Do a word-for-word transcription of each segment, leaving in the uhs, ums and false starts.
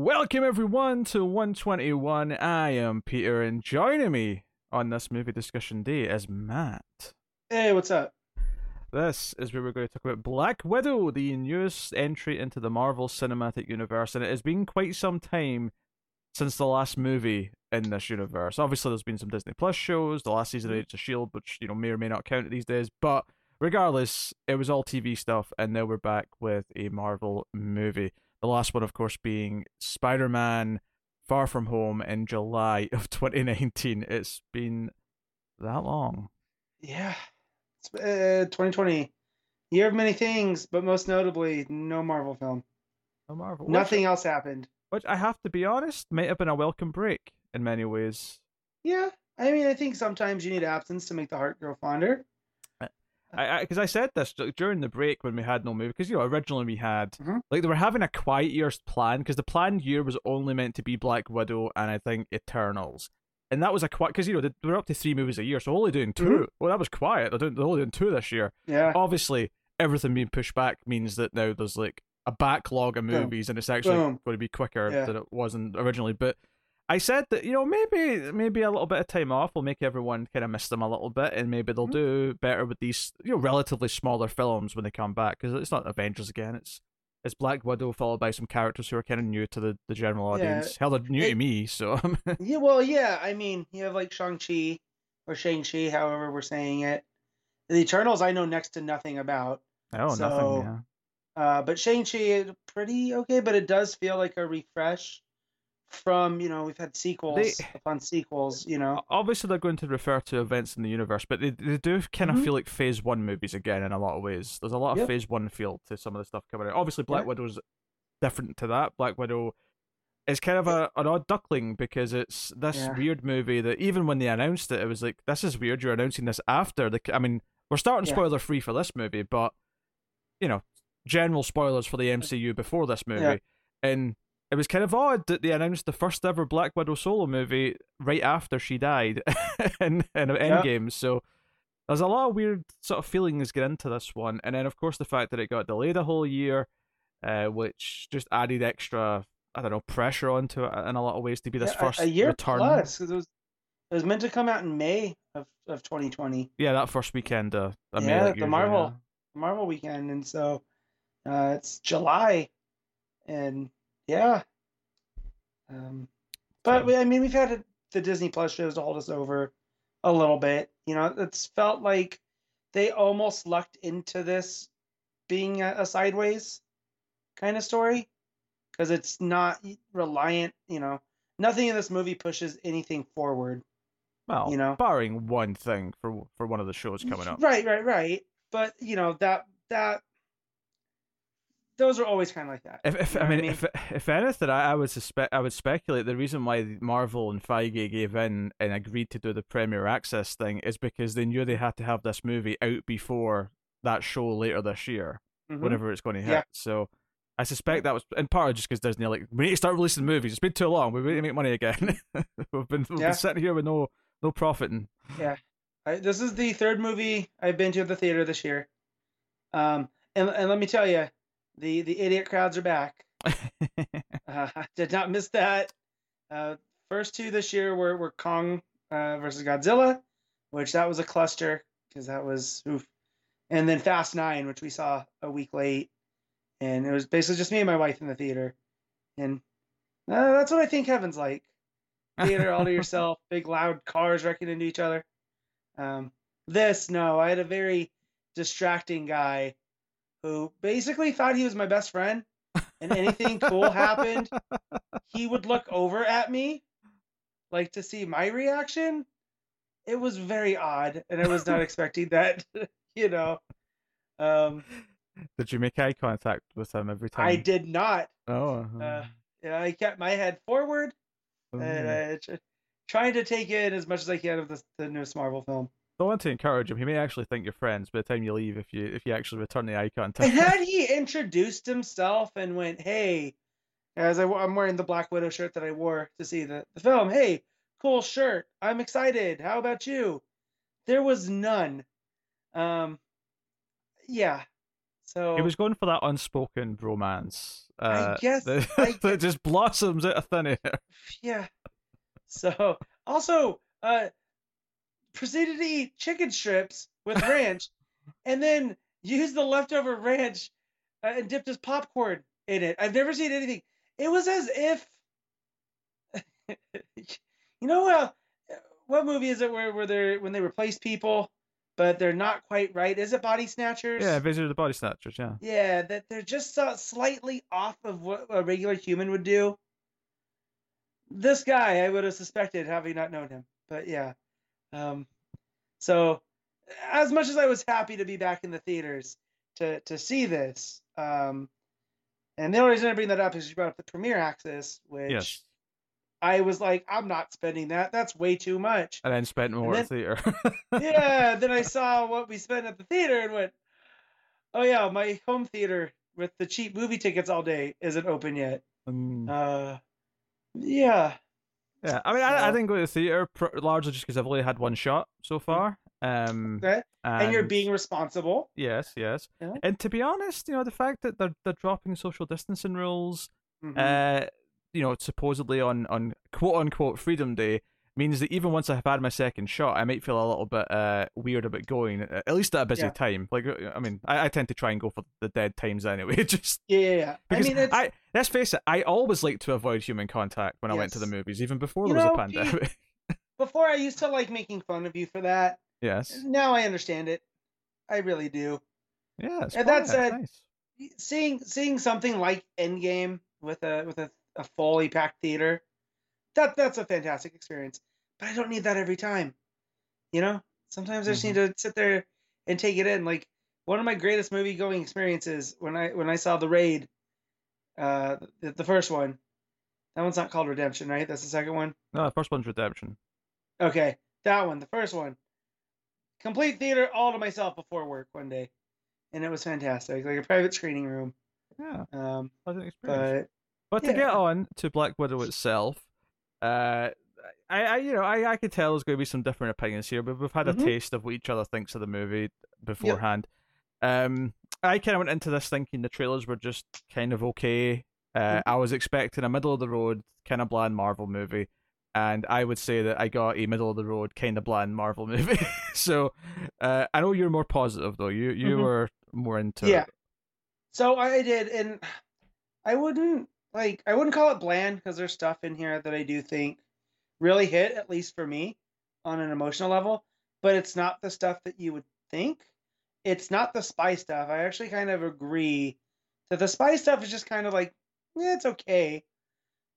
Welcome everyone to one twenty-one. I am Peter, and joining me on this movie discussion day is Matt. Hey, what's up? This is where we're going to talk about Black Widow, the newest entry into the Marvel Cinematic Universe, and it has been quite some time since the last movie in this universe. Obviously, there's been some Disney Plus shows, the last season of Agents of S H I E L D, which you know may or may not count these days, but regardless, it was all T V stuff, and now we're back with a Marvel movie. The last one, of course, being Spider-Man Far From Home in July of twenty nineteen. It's been that long. Yeah. It's, uh, twenty twenty. Year of many things, but most notably, no Marvel film. No Marvel. Nothing which, else happened. Which, I have to be honest, might have been a welcome break in many ways. Yeah. I mean, I think sometimes you need absence to make the heart grow fonder. Because I, I, I said this during the break when we had no movie, because you know originally we had mm-hmm. like they were having a quiet year's plan, because the planned year was only meant to be Black Widow and I think Eternals, and that was a quiet, because you know they were up to three movies a year, so only doing two. Mm-hmm. Well, that was quiet. They're, doing, they're only doing two this year. Yeah. Obviously, everything being pushed back means that now there's like a backlog of movies, Boom. and it's actually Boom. going to be quicker yeah. than it wasn't originally. But I said that, you know, maybe maybe a little bit of time off will make everyone kind of miss them a little bit, and maybe they'll do better with these, you know, relatively smaller films when they come back, because it's not Avengers again. It's it's Black Widow followed by some characters who are kind of new to the, the general audience. Yeah. Hell, they're new it, to me, so... yeah, well, yeah, I mean, you have like Shang-Chi, or Shang-Chi, however we're saying it. The Eternals I know next to nothing about. Oh, so, nothing, yeah. Uh, but Shang-Chi is pretty okay, but it does feel like a refresh. From, you know, we've had sequels they, upon sequels, you know. Obviously, they're going to refer to events in the universe, but they they do kind of mm-hmm. feel like Phase one movies again in a lot of ways. There's a lot of yep. Phase one feel to some of the stuff coming out. Obviously, Black yeah. Widow's different to that. Black Widow is kind of a, an odd duckling, because it's this yeah. weird movie that even when they announced it, it was like, this is weird, you're announcing this after. The, I mean, we're starting yeah. spoiler-free for this movie, but, you know, general spoilers for the M C U before this movie. Yeah. And... it was kind of odd that they announced the first ever Black Widow solo movie right after she died in, in Endgame. Yep. So there's a lot of weird sort of feelings get into this one. And then, of course, the fact that it got delayed a whole year, uh, which just added extra, I don't know, pressure onto it in a lot of ways to be this yeah, first a, a year return. Plus, it was, it was meant to come out in May of, of twenty twenty. Yeah, that first weekend of uh, yeah, May. Like the Marvel, ago, yeah, Marvel weekend. And so uh, it's July and... yeah, um, but we, I mean, we've had a, the Disney Plus shows to hold us over a little bit. You know, it's felt like they almost lucked into this being a, a sideways kind of story, because it's not reliant. You know, nothing in this movie pushes anything forward. Well, you know, barring one thing for for one of the shows coming up. Right, right, right. But you know that that. Those are always kind of like that. If, if you know I mean, I mean? If, if anything, I, I would suspect, I would speculate the reason why Marvel and Feige gave in and agreed to do the Premier Access thing is because they knew they had to have this movie out before that show later this year, mm-hmm. whenever it's going to hit. Yeah. So I suspect that was in part just because Disney like, we need to start releasing movies. It's been too long. We need to make money again. we've been, we've yeah. been sitting here with no no profiting. Yeah, I, this is the third movie I've been to the theater this year, um, and and let me tell you. The the idiot crowds are back. uh, I did not miss that. Uh, first two this year were, were Kong uh, versus Godzilla, which that was a cluster because that was oof. And then Fast Nine, which we saw a week late, and it was basically just me and my wife in the theater. And uh, that's what I think heaven's like: theater all to yourself, big loud cars wrecking into each other. Um, this no, I had a very distracting guy. Who basically thought he was my best friend, and anything cool happened, he would look over at me, like to see my reaction. It was very odd, and I was not expecting that. You know, um, did you make eye contact with him every time? I did not. Oh, uh-huh. uh, you know, I kept my head forward, mm-hmm. and I, trying to take in as much as I can of the, the newest Marvel film. I want to encourage him. He may actually think you're friends by the time you leave if you if you actually return the eye contact. And had he introduced himself and went, hey, as I, I'm wearing the Black Widow shirt that I wore to see the, the film. Hey, cool shirt. I'm excited. How about you? There was none. Um, yeah. So he was going for that unspoken bromance. Uh, I guess that, I guess. that just blossoms out of thin air. Yeah. So also uh, proceeded to eat chicken strips with ranch, and then used the leftover ranch uh, and dipped his popcorn in it. I've never seen anything. It was as if you know uh, what movie is it where where they when they replace people, but they're not quite right. Is it Body Snatchers? Yeah, Visit of the Body Snatchers, yeah. Yeah, that they're just uh, slightly off of what a regular human would do. This guy, I would have suspected, having not known him. But yeah. Um, so, as much as I was happy to be back in the theaters to, to see this, um, and the only reason I bring that up is you brought up the premiere access, which yes. I was like, I'm not spending that. That's way too much. And then spent more then, at the theater. Yeah. Then I saw what we spent at the theater and went, oh yeah, my home theater with the cheap movie tickets all day isn't open yet. Um, uh, yeah. Yeah. I mean, I, I didn't go to the theater pr- largely just because I've only had one shot so far. Um, okay. and, and you're being responsible. Yes. Yes. Yeah. And to be honest, you know, the fact that they're they're dropping social distancing rules. Mm-hmm. Uh. You know, supposedly on, on quote-unquote Freedom Day means that even once I have had my second shot, I might feel a little bit uh, weird about going, at least at a busy yeah. time. Like, I mean, I, I tend to try and go for the dead times anyway. Just yeah, yeah, yeah. Because I mean, it's... I, let's face it, I always like to avoid human contact when yes. I went to the movies, even before you there was know, a pandemic. You, before I used to like making fun of you for that. Yes. Now I understand it. I really do. Yeah, it's and fun, that said, nice. seeing seeing something like Endgame with a with a a fully packed theater, that that's a fantastic experience, but I don't need that every time. You know, sometimes mm-hmm. I just need to sit there and take it in. Like one of my greatest movie going experiences when I, when I saw The Raid, uh, the, the first one, that one's not called Redemption, right? That's the second one. No, the first one's Redemption. Okay. That one, the first one, complete theater all to myself before work one day. And it was fantastic. Like a private screening room. Yeah. Um, pleasant experience. But, But yeah. to get on to Black Widow itself, uh, I, I, you know, I, I could tell there's going to be some different opinions here, but we've had mm-hmm. a taste of what each other thinks of the movie beforehand. Yep. Um, I kind of went into this thinking the trailers were just kind of okay. Uh, mm-hmm. I was expecting a middle of the road, kind of bland Marvel movie, and I would say that I got a middle of the road, kind of bland Marvel movie. So, uh, I know you're more positive though. You you mm-hmm. were more into yeah. it. So I did, and I wouldn't. Like, I wouldn't call it bland because there's stuff in here that I do think really hit, at least for me, on an emotional level. But it's not the stuff that you would think. It's not the spy stuff. I actually kind of agree that the spy stuff is just kind of like, eh, it's okay.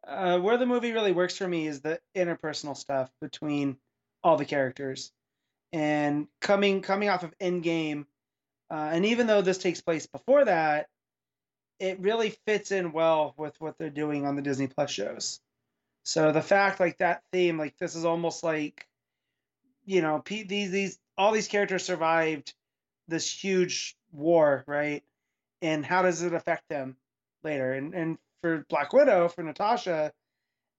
Uh, where the movie really works for me is the interpersonal stuff between all the characters. And coming coming off of Endgame, uh, and even though this takes place before that, it really fits in well with what they're doing on the Disney Plus shows. So the fact like that theme, like this is almost like, you know, P- these, these, all these characters survived this huge war, right? And how does it affect them later? And, and for Black Widow, for Natasha,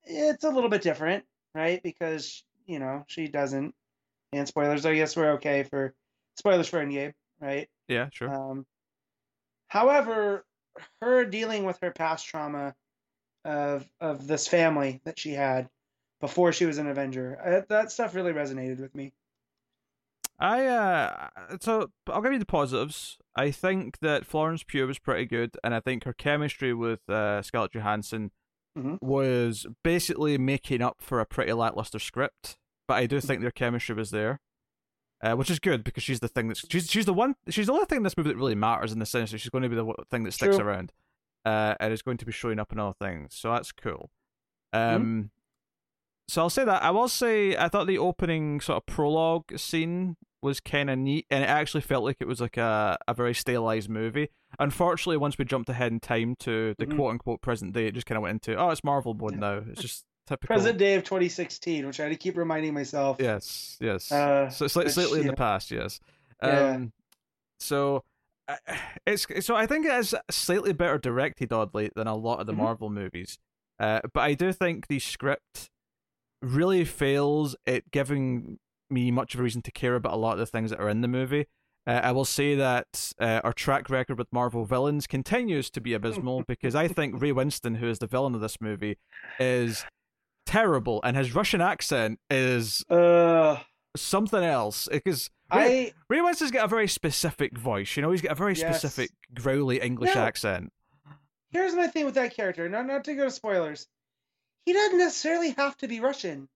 it's a little bit different, right? Because, you know, she doesn't, and spoilers, I guess we're okay for spoilers for Endgame, right? Yeah, sure. Um, however, her dealing with her past trauma of of this family that she had before she was an Avenger, I, that stuff really resonated with me. I uh, so I'll give you the positives. I think that Florence Pugh was pretty good, and I think her chemistry with uh, Scarlett Johansson mm-hmm. was basically making up for a pretty lackluster script. But I do think their chemistry was there. Uh, which is good because she's the thing that's she's she's the one she's the only thing in this movie that really matters in the sense that she's going to be the thing that sticks True. around, uh, and is going to be showing up in other things. So that's cool. Um, mm-hmm. so I'll say that I will say I thought the opening sort of prologue scene was kind of neat, and it actually felt like it was like a a very stylized movie. Unfortunately, once we jumped ahead in time to the mm-hmm. quote unquote present day, it just kind of went into oh it's Marvel mode yeah. now. It's just. Typical. Present day of twenty sixteen, which I had to keep reminding myself. Yes, yes. Uh, so it's slightly which, in yeah. the past, yes. Um, yeah. So uh, it's so I think it is slightly better directed, oddly, than a lot of the mm-hmm. Marvel movies. Uh, but I do think the script really fails at giving me much of a reason to care about a lot of the things that are in the movie. Uh, I will say that uh, our track record with Marvel villains continues to be abysmal because I think Ray Winstone, who is the villain of this movie, is terrible, and his Russian accent is uh, something else. Because Ray, Ray Winstone's got a very specific voice, you know, he's got a very yes. specific growly English now, accent. Here's my thing with that character, not, not to go to spoilers, he doesn't necessarily have to be Russian.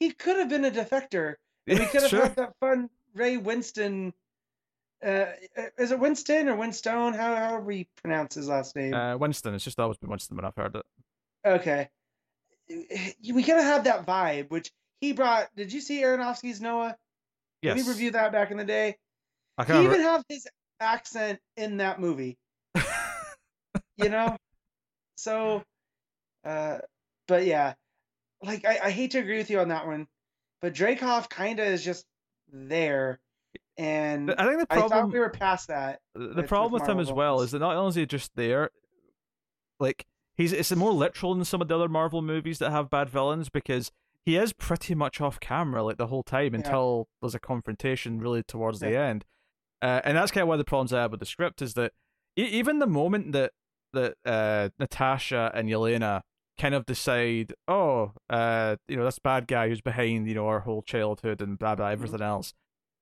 He could have been a defector, and we could have sure. had that fun Ray Winstone. Uh, is it Winstone or Winstone? How how we pronounce his last name? Uh, Winstone. It's just always been Winstone when I've heard it. Okay, we kind of had that vibe, which he brought. Did you see Aronofsky's Noah? Yes. Did we reviewed that back in the day? I can't. He even re- have his accent in that movie. You know, so, uh, but yeah, like I, I hate to agree with you on that one, but Dreykov kind of is just there. And I think the problem, I thought we were past that. The with, problem with, with him as well is that not only is he just there, like he's it's more literal than some of the other Marvel movies that have bad villains because he is pretty much off camera like the whole time until yeah. there's a confrontation really towards yeah. the end. Uh, and that's kind of one of the problems I have with the script is that e- even the moment that that uh, Natasha and Yelena kind of decide, oh, uh, you know, this bad guy who's behind you know our whole childhood and blah blah everything mm-hmm. else.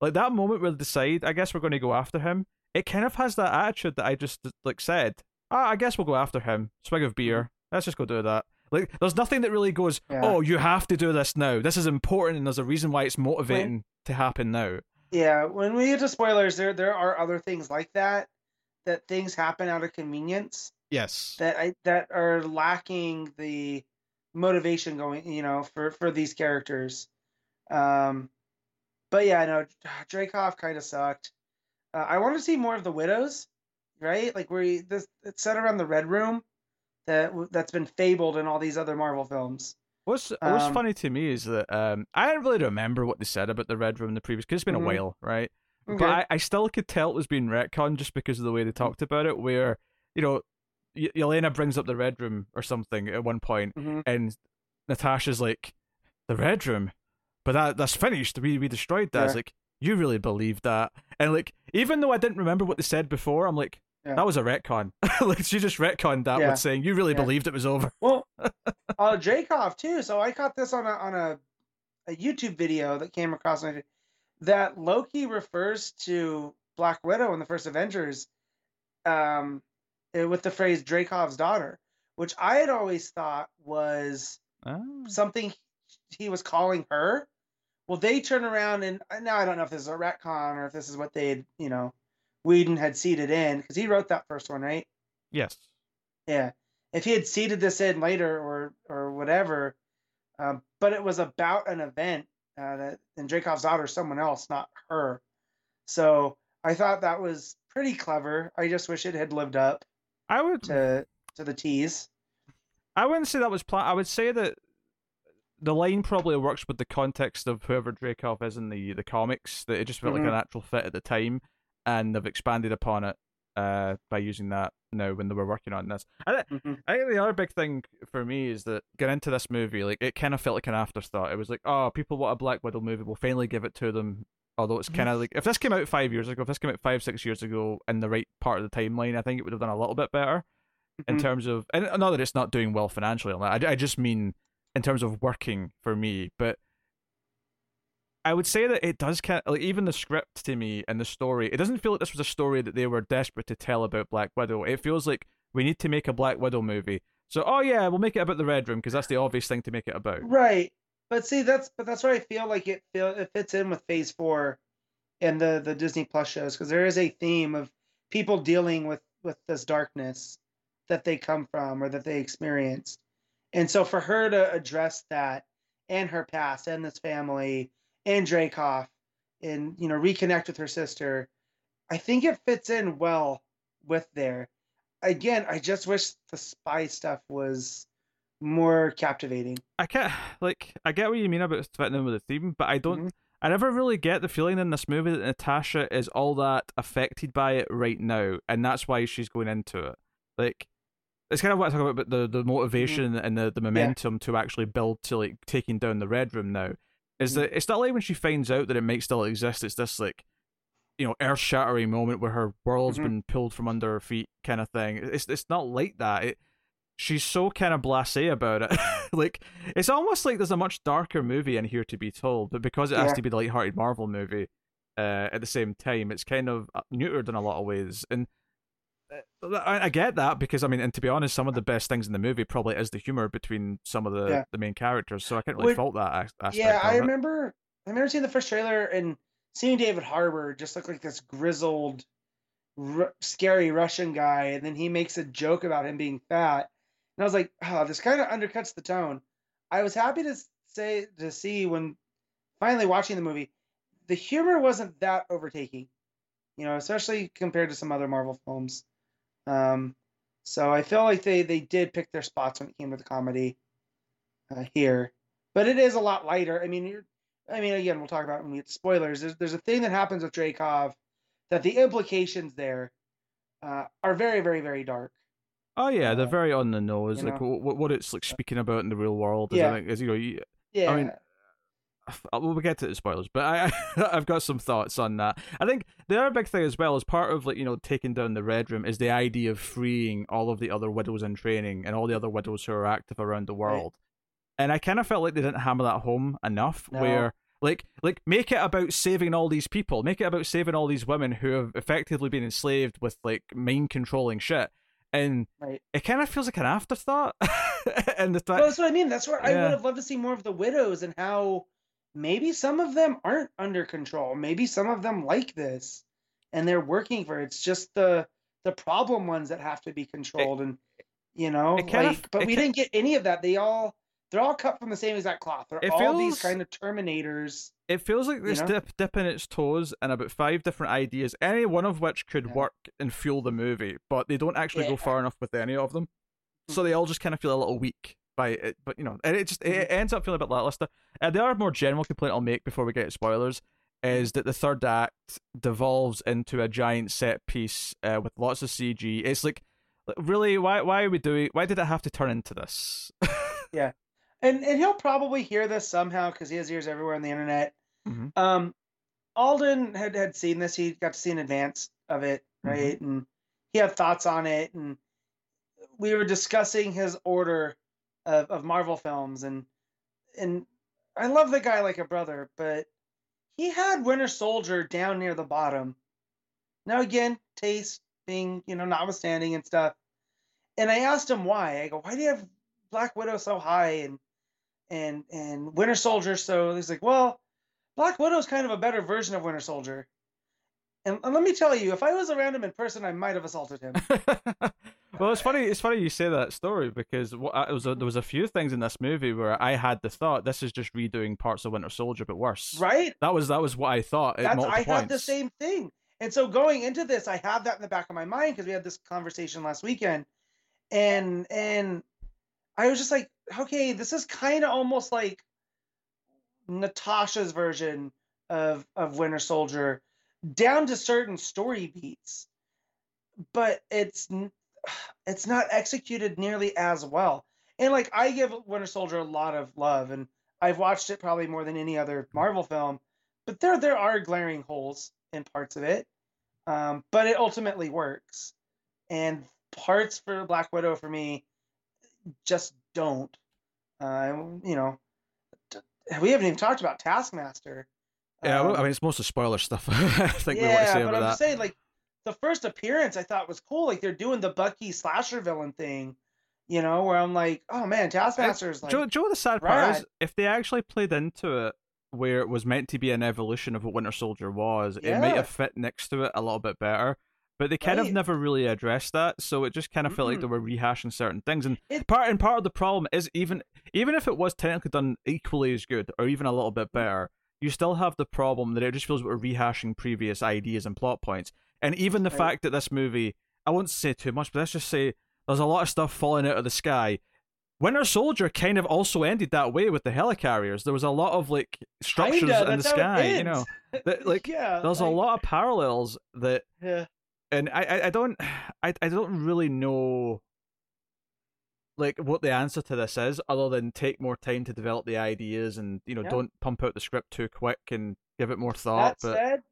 Like, that moment where they decide, I guess we're going to go after him, it kind of has that attitude that I just, like, said. Ah, I guess we'll go after him. Swig of beer. Let's just go do that. Like, there's nothing that really goes, yeah. oh, you have to do this now. This is important, and there's a reason why it's motivating when, to happen now. Yeah, when we get to spoilers, there there are other things like that, that things happen out of convenience. Yes. That I that are lacking the motivation going, you know, for, for these characters. Um... But yeah, no, Dreykov kind of sucked. Uh, I want to see more of the widows, right? Like where he, this, it's set around the Red Room that that's been fabled in all these other Marvel films. What's um, what's funny to me is that um, I don't really remember what they said about the Red Room in the previous because it's been mm-hmm. a while, right? Okay. But I, I still could tell it was being retconned just because of the way they talked about it. Where you know, y- Yelena brings up the Red Room or something at one point, mm-hmm. and Natasha's like, "The Red Room." But that that's finished. We we destroyed that. Yeah. It's like, you really believe that? And like, even though I didn't remember what they said before, I'm like, yeah. that was a retcon. Like, she just retconned that yeah. with saying you really yeah. believed it was over. Well, uh, Dreykov too. So I caught this on a on a, a YouTube video that came across my, that Loki refers to Black Widow in the first Avengers, um, with the phrase Dreykov's daughter, which I had always thought was oh. something he was calling her. Well, they turn around and now I don't know if this is a retcon or if this is what they had, you know, Whedon had seeded in because he wrote that first one, right? Yes. Yeah. If he had seeded this in later or or whatever, um, but it was about an event uh, that and Dreykov's daughter, someone else, not her. So I thought that was pretty clever. I just wish it had lived up. I would to to the tease. I wouldn't say that was plot. I would say that. The line probably works with the context of whoever Dreykov is in the, the comics, that it just felt mm-hmm. like a natural fit at the time, and they've expanded upon it uh, by using that now when they were working on this. I, mm-hmm. I think the other big thing for me is that getting into this movie, like it kind of felt like an afterthought. It was like, oh, people want a Black Widow movie, we'll finally give it to them. Although it's kind of like, if this came out five years ago, if this came out five, six years ago in the right part of the timeline, I think it would have done a little bit better mm-hmm. in terms of, and not that it's not doing well financially on that, I, I just mean... in terms of working for me, but I would say that it does kind of, like even the script to me and the story, it doesn't feel like this was a story that they were desperate to tell about Black Widow. It feels like we need to make a Black Widow movie, so oh yeah, we'll make it about the Red Room because that's the obvious thing to make it about. Right, but see that's but that's where I feel like it feel it fits in with Phase Four and the the Disney Plus shows because there is a theme of people dealing with with this darkness that they come from or that they experienced. And so for her to address that and her past and this family and Dreykov and, you know, reconnect with her sister, I think it fits in well with there. Again, I just wish the spy stuff was more captivating. I can't, like, I get what you mean about fitting in with the theme, but I don't, mm-hmm. I never really get the feeling in this movie that Natasha is all that affected by it right now. And that's why she's going into it. Like, it's kind of what I talk about, but the, the motivation mm-hmm. and the, the momentum yeah. to actually build to like taking down the Red Room now is mm-hmm. that it's not like when she finds out that it might still exist, it's this like, you know, earth-shattering moment where her world's mm-hmm. been pulled from under her feet kind of thing. It's it's not like that. It, she's so kind of blasé about it. Like, it's almost like there's a much darker movie in here to be told, but because it yeah. has to be the light-hearted Marvel movie uh, at the same time, it's kind of neutered in a lot of ways. And I, I get that because, I mean, and to be honest, some of the best things in the movie probably is the humor between some of the, yeah. the main characters, so I can't really Would, fault that aspect. Yeah, I remember, I remember seeing the first trailer and seeing David Harbour just look like this grizzled, r- scary Russian guy, and then he makes a joke about him being fat, and I was like, oh, this kind of undercuts the tone. I was happy to say to see when finally watching the movie, the humor wasn't that overtaking, you know, especially compared to some other Marvel films. Um, so I feel like they, they did pick their spots when it came to the comedy uh, here, but it is a lot lighter. I mean, you're, I mean, again, we'll talk about it when we get to spoilers. There's, there's a thing that happens with Dreykov that the implications there uh, are very, very, very dark. Oh yeah, uh, they're very on the nose. Like know? what what it's like speaking about in the real world. Is yeah. Like, is you know. You, yeah. I mean, we'll get to the spoilers, but I, I I've got some thoughts on that. I think the other big thing as well is part of, like, you know, taking down the Red Room is the idea of freeing all of the other widows in training and all the other widows who are active around the world. Right. And I kind of felt like they didn't hammer that home enough. No. Where, like, like make it about saving all these people, make it about saving all these women who have effectively been enslaved with, like, mind controlling shit, and right. it kind of feels like an afterthought. And the fact, well, that's what I mean. That's where yeah. I would have loved to see more of the widows and how maybe some of them aren't under control. Maybe some of them like this, and they're working for it. It's just the the problem ones that have to be controlled, it, and you know, like, of, but we didn't get any of that. They all. They're all cut from the same exact cloth. They're it all feels, these kind of Terminators. It feels like this you know? dip, dipping its toes in about five different ideas, any one of which could yeah. work and fuel the movie, but they don't actually yeah. go far enough with any of them. Mm-hmm. So they all just kind of feel a little weak by it. But, you know, and it just mm-hmm. it ends up feeling a bit lackluster. And the other more general complaint I'll make before we get to spoilers is that the third act devolves into a giant set piece uh, with lots of C G. It's like, really, why, why are we doing... Why did it have to turn into this? Yeah. And and he'll probably hear this somehow because he has ears everywhere on the internet. Mm-hmm. Um, Alden had, had seen this. He got to see an advance of it, right? Mm-hmm. And he had thoughts on it. And we were discussing his order of, of Marvel films. And and I love the guy like a brother, but he had Winter Soldier down near the bottom. Now, again, taste being, you know, notwithstanding and stuff. And I asked him why. I go, why do you have Black Widow so high and and and Winter Soldier? So he's like, well, Black Widow's kind of a better version of Winter Soldier. And, and let me tell you, if I was around him in person, I might have assaulted him. Well, it's funny. It's funny you say that story because what, it was a, there was a few things in this movie where I had the thought, this is just redoing parts of Winter Soldier, but worse. Right. That was that was what I thought. At That's, I points. had the same thing. And so going into this, I had that in the back of my mind because we had this conversation last weekend, and and. I was just like, okay, this is kind of almost like Natasha's version of of Winter Soldier, down to certain story beats, but it's it's not executed nearly as well. And, like, I give Winter Soldier a lot of love, and I've watched it probably more than any other Marvel film, but there there are glaring holes in parts of it, um, but it ultimately works. And parts for Black Widow for me just don't. Uh, you know, we haven't even talked about Taskmaster. Yeah, um, I mean, it's mostly spoiler stuff. I think yeah, we want to say about that. Yeah, but I'm just saying, like, the first appearance I thought was cool. Like, they're doing the Bucky slasher villain thing, you know, where I'm like, oh man, Taskmaster is like. Joe, Joe, the sad rad. part is, if they actually played into it where it was meant to be an evolution of what Winter Soldier was, yeah. it might have fit next to it a little bit better. But they kind right. of never really addressed that, so it just kind of mm-hmm. felt like they were rehashing certain things. And it, part and part of the problem is even even if it was technically done equally as good or even a little bit better, you still have the problem that it just feels like we're rehashing previous ideas and plot points. And even the right. fact that this movie, I won't say too much, but let's just say there's a lot of stuff falling out of the sky. Winter Soldier kind of also ended that way with the helicarriers. There was a lot of, like, structures Kinda, in the sky, you know. That, like, yeah, there's like, a lot of parallels that. Yeah. And I, I don't I, I don't really know, like, what the answer to this is other than take more time to develop the ideas and, you know, yeah. don't pump out the script too quick and give it more thought. That but... said,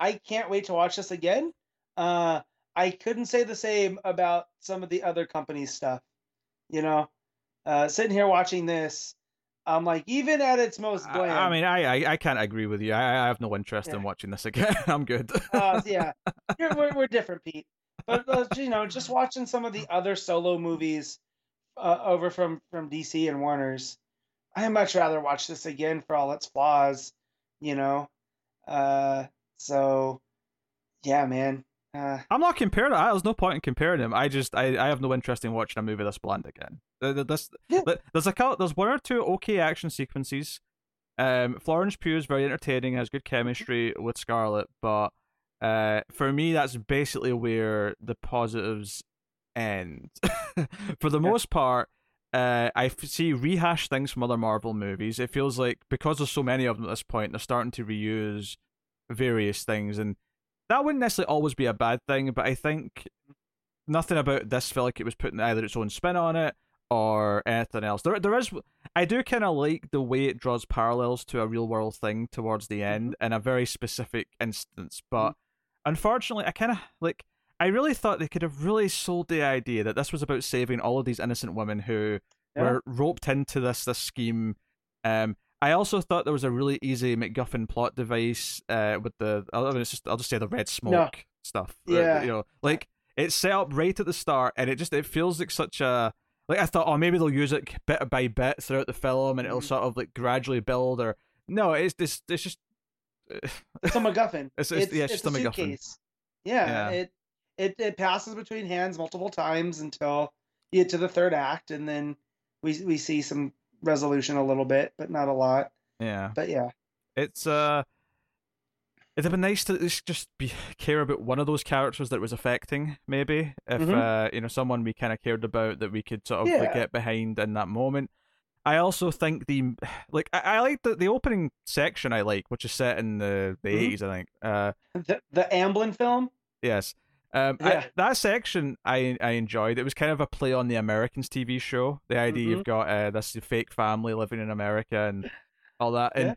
I can't wait to watch this again. Uh, I couldn't say the same about some of the other company's stuff. You know, uh, sitting here watching this, I'm like, even at its most bland. I, I mean, I, I I can't agree with you. I, I have no interest yeah. in watching this again. I'm good. uh, yeah, You're, we're we're different, Pete. But uh, you know, just watching some of the other Solo movies uh, over from from D C and Warner's, I much rather watch this again for all its flaws. You know, uh, so yeah, man. Uh, I'm not comparing. There's no point in comparing him. I just, I, I have no interest in watching a movie this bland again. This, yeah. there's a, there's one or two okay action sequences. Um, Florence Pugh is very entertaining, has good chemistry with Scarlett, but uh, for me, that's basically where the positives end. For the yeah. most part, uh, I see rehashed things from other Marvel movies. It feels like because there's so many of them at this point, they're starting to reuse various things, and that wouldn't necessarily always be a bad thing, but I think nothing about this felt like it was putting either its own spin on it or anything else. There, there is, I do kind of like the way it draws parallels to a real-world thing towards the end in a very specific instance, but unfortunately, I kind of, like, I really thought they could have really sold the idea that this was about saving all of these innocent women who yeah. were roped into this this scheme. Um, I also thought there was a really easy MacGuffin plot device uh, with the, I mean, it's just, I'll just say the red smoke no. stuff. Yeah. Uh, you know, like, it's set up right at the start, and it just, it feels like such a, like, I thought, oh, maybe they'll use it bit by bit throughout the film, and it'll mm-hmm. sort of, like, gradually build, or, no, it's this, it's just. It's a MacGuffin. It's, it's, it's, yeah, it's, it's just a, a MacGuffin. Yeah, yeah. It, it it passes between hands multiple times until you get to the third act, and then we we see some resolution a little bit, but not a lot. Yeah, but yeah, it's uh, it'd been nice to just be, care about one of those characters that it was affecting. Maybe if mm-hmm. uh, you know, someone we kind of cared about that we could sort of yeah. like, get behind in that moment. I also think the like I, I like the, the opening section I like, which is set in the the eighties. Mm-hmm. I think uh, the the Amblin film. Yes, um, yeah. I, that section I I enjoyed. It was kind of a play on the Americans T V show. The idea mm-hmm. you've got uh, this fake family living in America and all that, and yeah.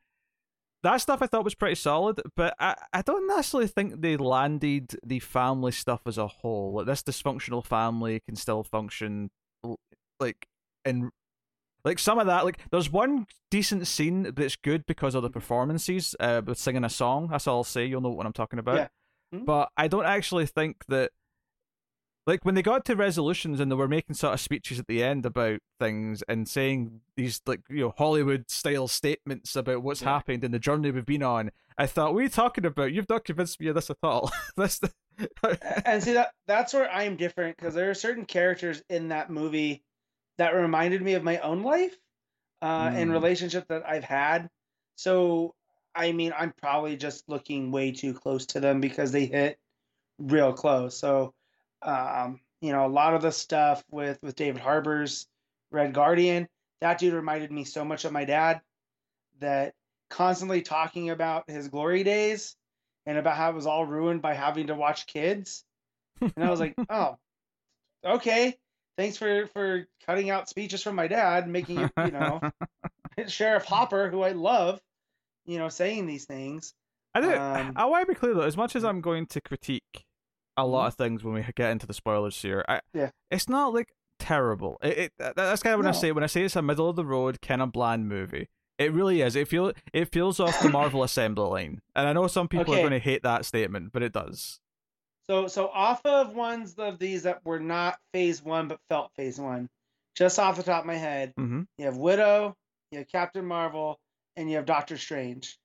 that stuff I thought was pretty solid. But I, I don't necessarily think they landed the family stuff as a whole. Like, this dysfunctional family can still function, like in like some of that. Like, there's one decent scene that's good because of the performances uh, with singing a song. That's all I'll say. You'll know what I'm talking about. Yeah. But I don't actually think that, like, when they got to resolutions and they were making sort of speeches at the end about things and saying these, like, you know, Hollywood-style statements about what's yeah. happened and the journey we've been on, I thought, what are you talking about? You've not convinced me of this at all. That's the... And see, that that's where I'm different, because there are certain characters in that movie that reminded me of my own life uh, mm. and relationship that I've had. So... I mean, I'm probably just looking way too close to them because they hit real close. So, um, you know, a lot of the stuff with, with David Harbour's Red Guardian, that dude reminded me so much of my dad, that constantly talking about his glory days and about how it was all ruined by having to watch kids. And I was like, oh, okay. Thanks for, for cutting out speeches from my dad, making it, you know, Sheriff Hopper, who I love, you know, saying these things. I do. Um, I want to be clear, though, as much as I'm going to critique a lot of things when we get into the spoilers here, I, yeah. it's not, like, terrible. It, it That's kind of when no. I say when I say it's a middle-of-the-road, kind of bland movie. It really is. It, feel, it feels off the Marvel assembly line. And I know some people okay. are going to hate that statement, but it does. So so off of ones of these that were not Phase one but felt Phase one, just off the top of my head, mm-hmm. you have Widow, you have Captain Marvel, and you have Doctor Strange,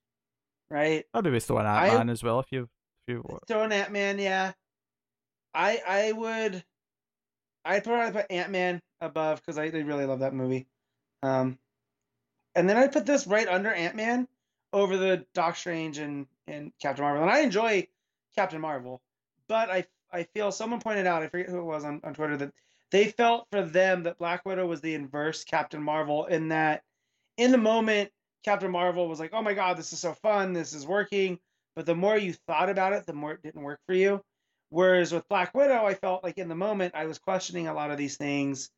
right? I'd be throwing Ant-Man as well if you if you throwing Ant-Man, yeah. I I would, I'd probably put Ant-Man above because I, I really love that movie, um, and then I put this right under Ant-Man over the Doctor Strange and, and Captain Marvel, and I enjoy Captain Marvel, but I I feel someone pointed out, I forget who it was on, on Twitter, that they felt for them that Black Widow was the inverse Captain Marvel, in that in the moment, Captain Marvel was like, oh my God, this is so fun, this is working. But the more you thought about it, the more it didn't work for you. Whereas with Black Widow, I felt like in the moment I was questioning a lot of these things.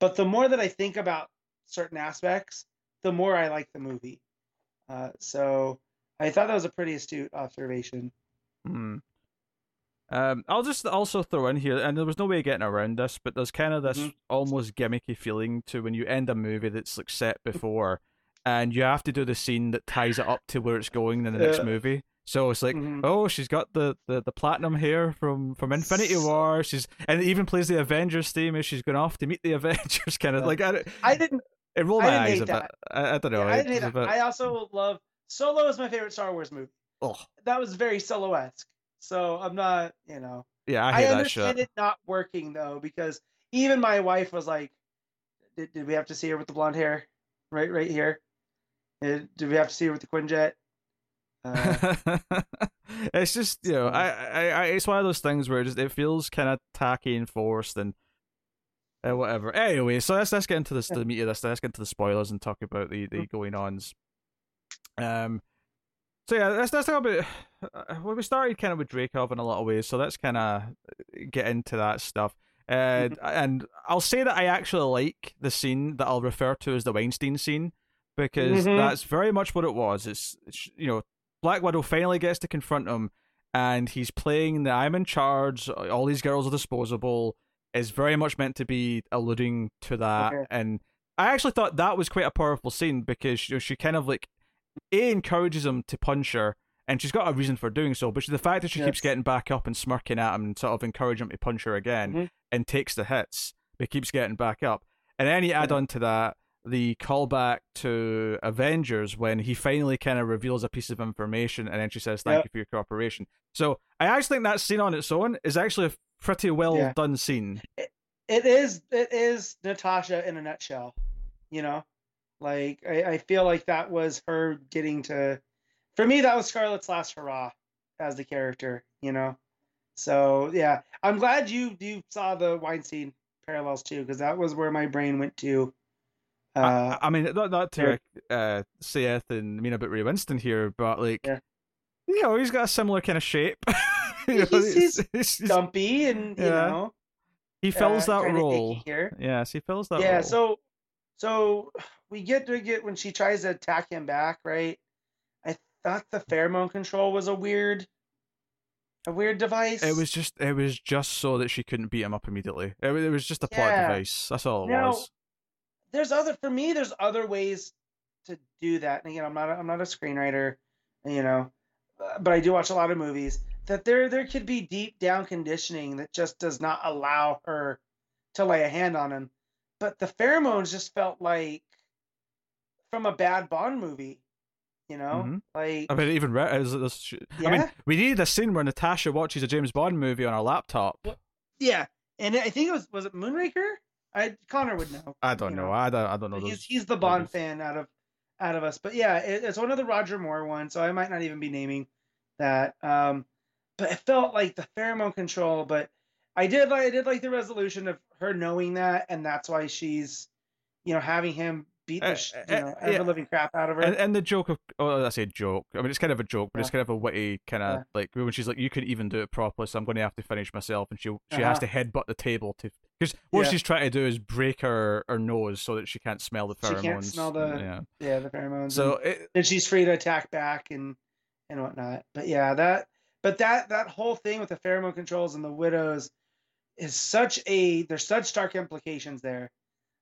But the more that I think about certain aspects, the more I like the movie. Uh, so I thought that was a pretty astute observation. Hmm. Um, I'll just also throw in here, and there was no way of getting around this, but there's kind of this mm-hmm. almost gimmicky feeling to when you end a movie that's like set before, and you have to do the scene that ties it up to where it's going in the yeah. next movie. So it's like, mm-hmm. oh, she's got the, the, the platinum hair from, from Infinity War. She's and it even plays the Avengers theme as she's going off to meet the Avengers. Kind of yeah. like I, I didn't. It rolled my eyes a bit. I, I don't know. Yeah, I, didn't hate that. Bit... I also love Solo is my favorite Star Wars movie. Oh, that was very Solo-esque. So I'm not, you know. Yeah, I hate I that shit. I understand it not working though, because even my wife was like, "Did, did we have to see her with the blonde hair, right, right here? Did, did we have to see her with the Quinjet?" Uh, it's just, you know, I, I, I, it's one of those things where it, just, it feels kind of tacky and forced and uh, whatever. Anyway, so let's let's get into this, the meat of this. Let's get into the spoilers and talk about the the going ons. Um. So yeah, let's let's talk about. Uh, well, we started kind of with Dreykov in a lot of ways, so let's kind of get into that stuff. Uh, and I'll say that I actually like the scene that I'll refer to as the Weinstein scene, because mm-hmm. that's very much what it was. It's, it's you know, Black Widow finally gets to confront him, and he's playing the "I'm in charge, all these girls are disposable" is very much meant to be alluding to that. Okay. And I actually thought that was quite a powerful scene, because you know, she kind of like A, encourages him to punch her, and she's got a reason for doing so, but the fact that she yes. keeps getting back up and smirking at him and sort of encouraging him to punch her again mm-hmm. and takes the hits, but keeps getting back up. And then you add on to that the callback to Avengers when he finally kind of reveals a piece of information and then she says, thank yep. you for your cooperation. So I actually think that scene on its own is actually a pretty well yeah. done scene. It, it is it is Natasha in a nutshell, you know? Like, I, I feel like that was her getting to... For me, that was Scarlett's last hurrah as the character, you know? So, yeah. I'm glad you, you saw the Weinstein parallels, too, because that was where my brain went to. Uh, I, I mean, not, not to uh, say anything mean about Ray Winstone here, but, like, yeah. you know, he's got a similar kind of shape. you know, he's, he's, he's dumpy and, yeah. you know... He fills uh, that role. Here. Yes, he fills that yeah, role. Yeah, so... So we get to get when she tries to attack him back, right? I thought the pheromone control was a weird, a weird device. It was just, it was just so that she couldn't beat him up immediately. It, it was just a plot yeah. device. That's all it now, was. There's other for me. There's other ways to do that. And again, I'm not, a, I'm not a screenwriter, you know, but I do watch a lot of movies. That there, there could be deep down conditioning that just does not allow her to lay a hand on him. But the pheromones just felt like from a bad Bond movie, you know? Mm-hmm. Like I mean, even re- is this, yeah? I mean, we needed a scene where Natasha watches a James Bond movie on her laptop. Yeah, and I think it was was it Moonraker? I Connor would know. I don't know. know. I don't. I don't know. He's those he's the Bond movies. fan out of out of us. But yeah, it, it's one of the Roger Moore ones, so I might not even be naming that. Um, but it felt like the pheromone control, but. I did like I did like the resolution of her knowing that, and that's why she's, you know, having him beat the uh, you know, uh, yeah. living crap out of her. And, and the joke of oh, I say joke. I mean, it's kind of a joke, but yeah. it's kind of a witty kind of yeah. like when she's like, "You couldn't even do it properly, so I'm going to have to finish myself," and she she uh-huh. has to headbutt the table to because what yeah. she's trying to do is break her, her nose so that she can't smell the pheromones. She can't smell the yeah, yeah the pheromones. So and, it, and she's free to attack back and and whatnot. But yeah, that but that that whole thing with the pheromone controls and the widows. Is such a there's such stark implications there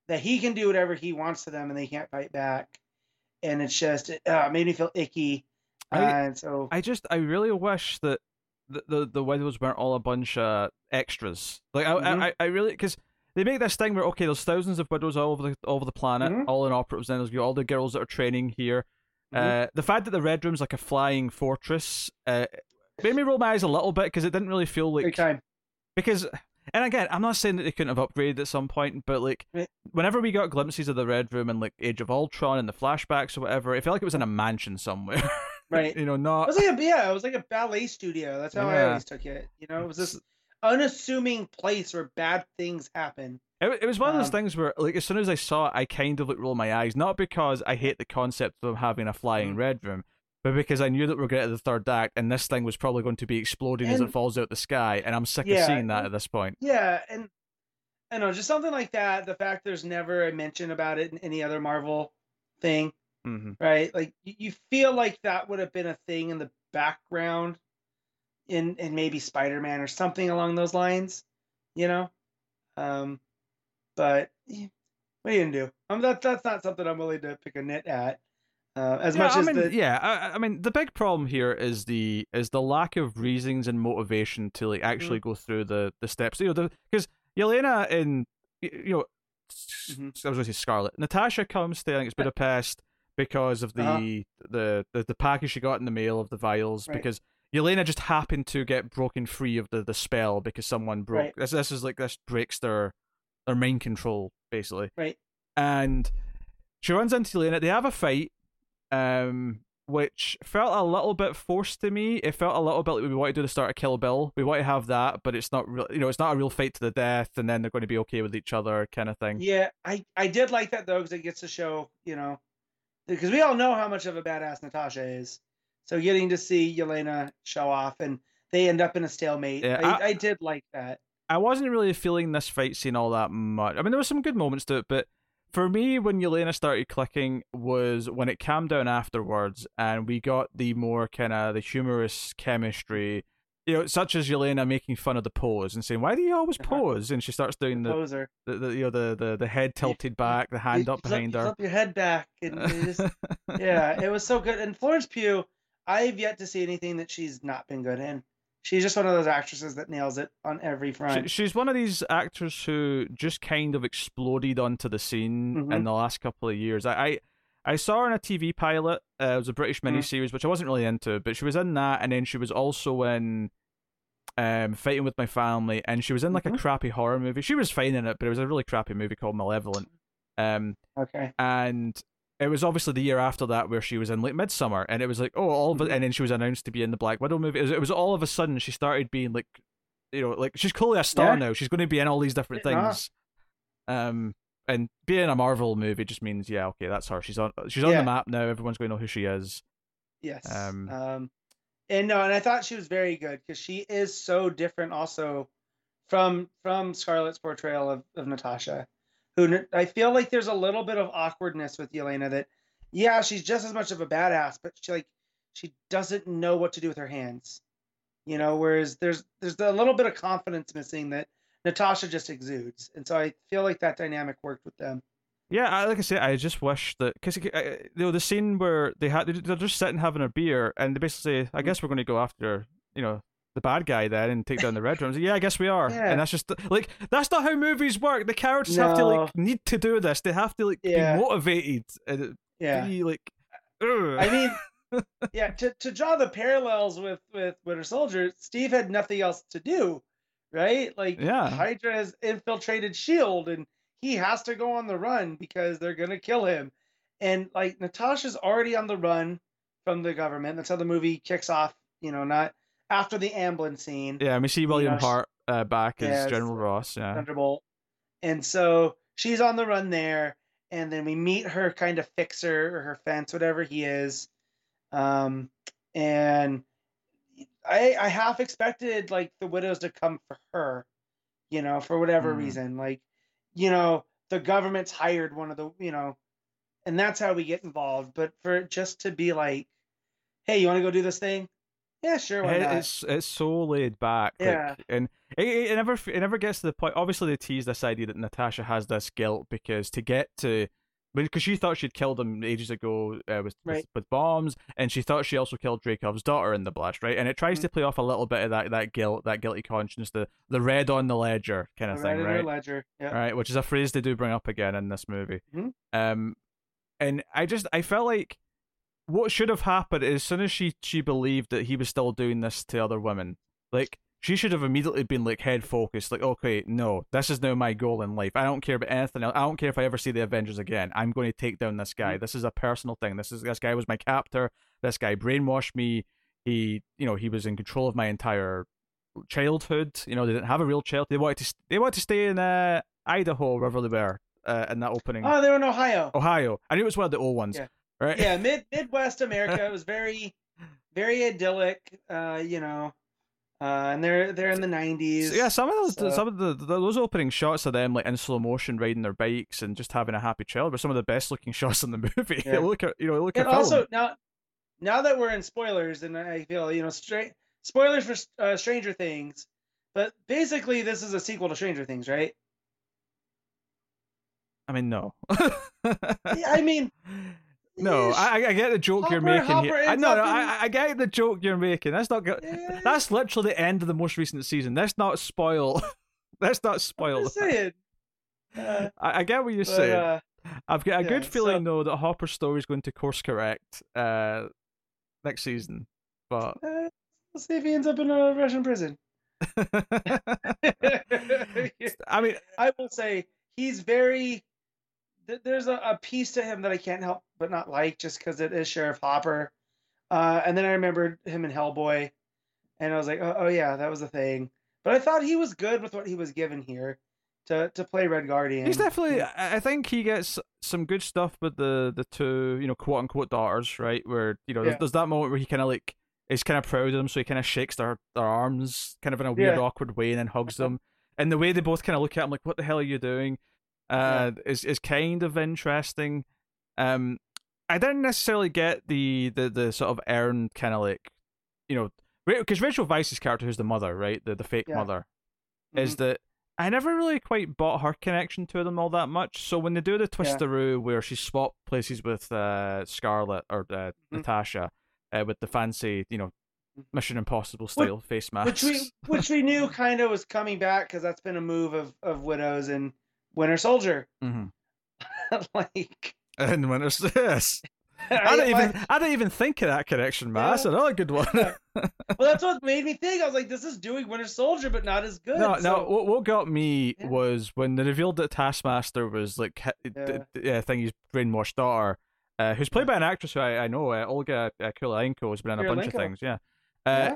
that he can do whatever he wants to them and they can't fight back, and it's just it uh, made me feel icky. Uh, I, and so I just I really wish that the the, the widows weren't all a bunch of extras. Like I mm-hmm. I, I really because they make this thing where okay there's thousands of widows all over the all over the planet, mm-hmm. all in operatives, and there's all the girls that are training here. Mm-hmm. Uh, the fact that the Red Room's like a flying fortress uh, made me roll my eyes a little bit because it didn't really feel like time. because. And again, I'm not saying that they couldn't have upgraded at some point, but like, whenever we got glimpses of the Red Room and like Age of Ultron and the flashbacks or whatever, it felt like it was in a mansion somewhere, right? you know, not. It was like a, yeah, it was like a ballet studio. That's how yeah. I always took it. You know, it was this unassuming place where bad things happen. It, it was one um, of those things where, like, as soon as I saw it, I kind of like rolled my eyes, not because I hate the concept of having a flying mm-hmm. Red Room. But because I knew that we were getting to the third act, and this thing was probably going to be exploding and, as it falls out the sky, and I'm sick yeah, of seeing that at this point. Yeah, and I know, just something like that, the fact there's never a mention about it in any other Marvel thing, mm-hmm. right? Like, you feel like that would have been a thing in the background, in, in maybe Spider-Man or something along those lines, you know? Um, but what are you going to do? I mean, that, that's not something I'm willing to pick a nit at. Uh, as yeah, much I as mean, the... yeah, I, I mean, the big problem here is the is the lack of reasons and motivation to like actually mm-hmm. go through the, the steps. You know, because Yelena in you know, mm-hmm. I was going to say Scarlet. Natasha comes to I think it's Budapest because of the, uh-huh. the, the the package she got in the mail of the vials. Right. Because Yelena just happened to get broken free of the, the spell because someone broke. Right. This this is like this breaks their their mind control basically. Right. And she runs into Yelena. They have a fight. Um, which felt a little bit forced to me. It felt a little bit like we want to do the start of Kill Bill. We want to have that, but it's not real. You know, it's not a real fight to the death, and then they're going to be okay with each other, kind of thing. Yeah, I, I did like that though, because it gets to show, you know, because we all know how much of a badass Natasha is. So getting to see Yelena show off, and they end up in a stalemate. Yeah, I, I, I did like that. I wasn't really feeling this fight scene all that much. I mean, there were some good moments to it, but. For me, when Yelena started clicking was when it calmed down afterwards and we got the more kind of the humorous chemistry, you know, such as Yelena making fun of the pose and saying, why do you always pose? And she starts doing the, the, the you know, the, the, the head tilted back, the hand you, up behind you her. You flip your head back. And you just, yeah, it was so good. And Florence Pugh, I've yet to see anything that she's not been good in. She's just one of those actresses that nails it on every front. She, she's one of these actors who just kind of exploded onto the scene mm-hmm. in the last couple of years. I I, I saw her in a T V pilot. Uh, it was a British miniseries, mm-hmm. which I wasn't really into, but she was in that, and then she was also in um, Fighting With My Family, and she was in like mm-hmm. a crappy horror movie. She was fine in it, but it was a really crappy movie called Malevolent. Um, okay. And... it was obviously the year after that where she was in like Midsummer, and it was like, oh, all of it, and then she was announced to be in the Black Widow movie. It was, it was all of a sudden she started being like, you know, like she's clearly a star yeah. now. She's going to be in all these different it's things. Not. Um, and being a Marvel movie just means, yeah, okay, that's her. She's on, she's on yeah. the map now. Everyone's going to know who she is. Yes. Um, um, and no, and I thought she was very good because she is so different also from from Scarlett's portrayal of, of Natasha. Who I feel like there's a little bit of awkwardness with Yelena that, yeah, she's just as much of a badass, but she like she doesn't know what to do with her hands, you know. Whereas there's there's a little bit of confidence missing that Natasha just exudes, and so I feel like that dynamic worked with them. Yeah, I, like I said, I just wish that because you know the scene where they had they're just sitting having a beer, and they basically say, I guess we're going to go after you know. the bad guy then and take down the Red Room. Yeah, I guess we are. Yeah. And that's just like that's not how movies work. The characters no. have to like need to do this. They have to like yeah. be motivated and yeah. be like ugh. I mean yeah, to, to draw the parallels with, with Winter Soldier, Steve had nothing else to do, right? Like yeah. Hydra has infiltrated S H I E L D and he has to go on the run because they're gonna kill him. And like Natasha's already on the run from the government. That's how the movie kicks off, you know, not after the Amblin scene. Yeah, and we see William you know, Hart uh, back as yeah, General Ross. Yeah. Thunderbolt. And so she's on the run there, and then we meet her kind of fixer or her fence, whatever he is. Um, and I, I half expected like the widows to come for her, you know, for whatever mm. reason. Like, you know, the government's hired one of the, you know, and that's how we get involved. But for it just to be like, hey, you want to go do this thing? Yeah, sure. Why not? It's it's so laid back. Yeah, like, and it, it never it never gets to the point. Obviously, they tease this idea that Natasha has this guilt because to get to, because she thought she'd killed him ages ago uh, with, right. with with bombs, and she thought she also killed Dreykov's daughter in the blast, right? And it tries mm-hmm. to play off a little bit of that, that guilt, that guilty conscience, the the red on the ledger kind of the thing, red right? Red on the ledger, yeah. Right, which is a phrase they do bring up again in this movie. Mm-hmm. Um, and I just I felt like. What should have happened is as soon as she, she believed that he was still doing this to other women, like, she should have immediately been, like, head-focused, like, okay, no, this is now my goal in life. I don't care about anything else. I don't care if I ever see the Avengers again. I'm going to take down this guy. This is a personal thing. This is this guy was my captor. This guy brainwashed me. He, you know, he was in control of my entire childhood. You know, they didn't have a real childhood. They wanted to, they wanted to stay in uh, Idaho, wherever they were, uh, in that opening. Oh, they were in Ohio. Ohio. I knew it was one of the old ones. Yeah. Right. Yeah, mid Midwest America. It was very, very idyllic, uh, you know, uh, and they're they're in the nineties. So yeah, some of those so. some of the those opening shots of them like in slow motion riding their bikes and just having a happy child were some of the best looking shots in the movie. Yeah. look at you know look and at also film. now now that we're in spoilers, and I feel you know straight spoilers for uh, Stranger Things, but basically this is a sequel to Stranger Things, right? I mean, no. I mean... No, I, I get the joke Hopper, you're making Hopper here. I, no, no, I, I get the joke you're making. That's not good. Yeah. That's literally the end of the most recent season. That's not spoil. That's not spoil. Saying. Uh, I, I get what you're but, saying. Uh, I've got a yeah, good feeling so, though that Hopper's story is going to course correct uh, next season. But uh, we'll see if he ends up in a Russian prison. I mean, I will say he's very. There's a, a piece to him that I can't help but not like, just because it is Sheriff Hopper. Uh, and then I remembered him in Hellboy, and I was like, oh, oh yeah, that was a thing. But I thought he was good with what he was given here to to play Red Guardian. He's definitely, yeah. I think he gets some good stuff with the, the two, you know, quote unquote daughters, right? Where, you know, yeah. there's, there's that moment where he kind of like, is kind of proud of them, so he kind of shakes their, their arms kind of in a weird, yeah. awkward way and then hugs them. And the way they both kind of look at him like, what the hell are you doing? Uh, yeah. is is kind of interesting. Um, I didn't necessarily get the the, the sort of earned kind of like, you know, because Rachel Weisz's character, who's the mother, right, the the fake yeah. mother, mm-hmm. is that I never really quite bought her connection to them all that much. So when they do the twisteroo yeah. where she swapped places with uh, Scarlet or uh, mm-hmm. Natasha uh, with the fancy, you know, Mission Impossible style which, face masks, which we which we knew kind of was coming back because that's been a move of of Widows and. Winter Soldier, mm-hmm. like and Winter yes. I, I didn't even I, I didn't even think of that connection, man. Yeah. That's another good one. Well, that's what made me think. I was like, this is doing Winter Soldier, but not as good. No, so. no. What, what got me yeah. was when they revealed that Taskmaster was like, yeah, the, the, uh, thing he's brainwashed daughter, uh, who's played yeah. by an actress who I, I know, uh, Olga uh, Kurylenko, has been in a bunch of things. Yeah. Uh,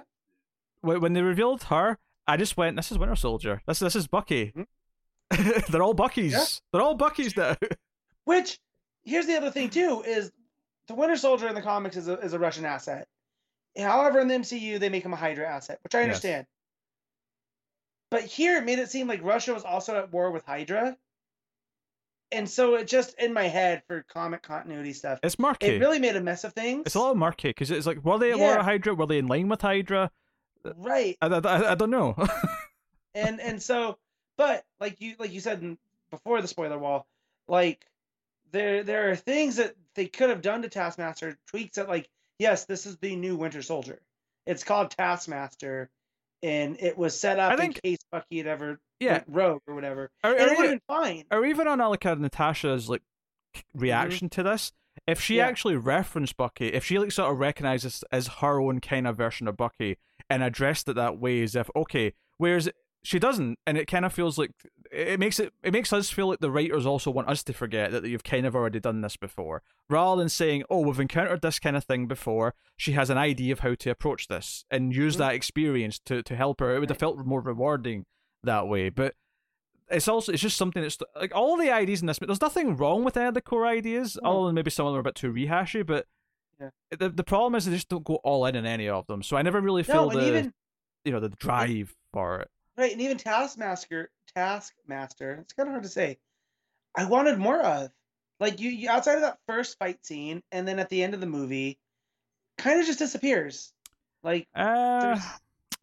yeah. When they revealed her, I just went, "This is Winter Soldier. This this is Bucky." Mm-hmm. They're all Buckies. Yeah. They're all Buckies now. Which, here's the other thing too, is the Winter Soldier in the comics is a, is a Russian asset. However, in the M C U, they make him a Hydra asset, which I understand. Yes. But here, it made it seem like Russia was also at war with Hydra. And so it just, in my head, for comic continuity stuff, it's murky. It really made a mess of things. It's a lot murky, because it's like, were they at yeah. war with Hydra? Were they in line with Hydra? Right. I, I, I don't know. and And so... But like you like you said before the spoiler wall, like there there are things that they could have done to Taskmaster, tweaks that like, yes, this is the new Winter Soldier. It's called Taskmaster, and it was set up I think, in case Bucky had ever yeah. went rogue or whatever. Or, and or it would have been fine. Or even on like Natasha's like reaction mm-hmm. to this, if she yeah. actually referenced Bucky, if she like sort of recognizes as her own kind of version of Bucky and addressed it that way as if, okay, whereas she doesn't, and it kind of feels like it makes it it makes us feel like the writers also want us to forget that you've kind of already done this before, rather than saying, oh, we've encountered this kind of thing before, she has an idea of how to approach this and use mm-hmm. that experience to to help her. It would have felt more rewarding that way. But it's also it's just something that's like all the ideas in this, but there's nothing wrong with any of the core ideas, mm-hmm. other than maybe some of them are a bit too rehashy. But yeah. the the problem is they just don't go all in on any of them, so I never really feel no, the even, you know the drive for it. Right, and even Taskmaster, Taskmaster, it's kind of hard to say. I wanted more of. Like, you, you outside of that first fight scene, and then at the end of the movie, kind of just disappears. Like, uh,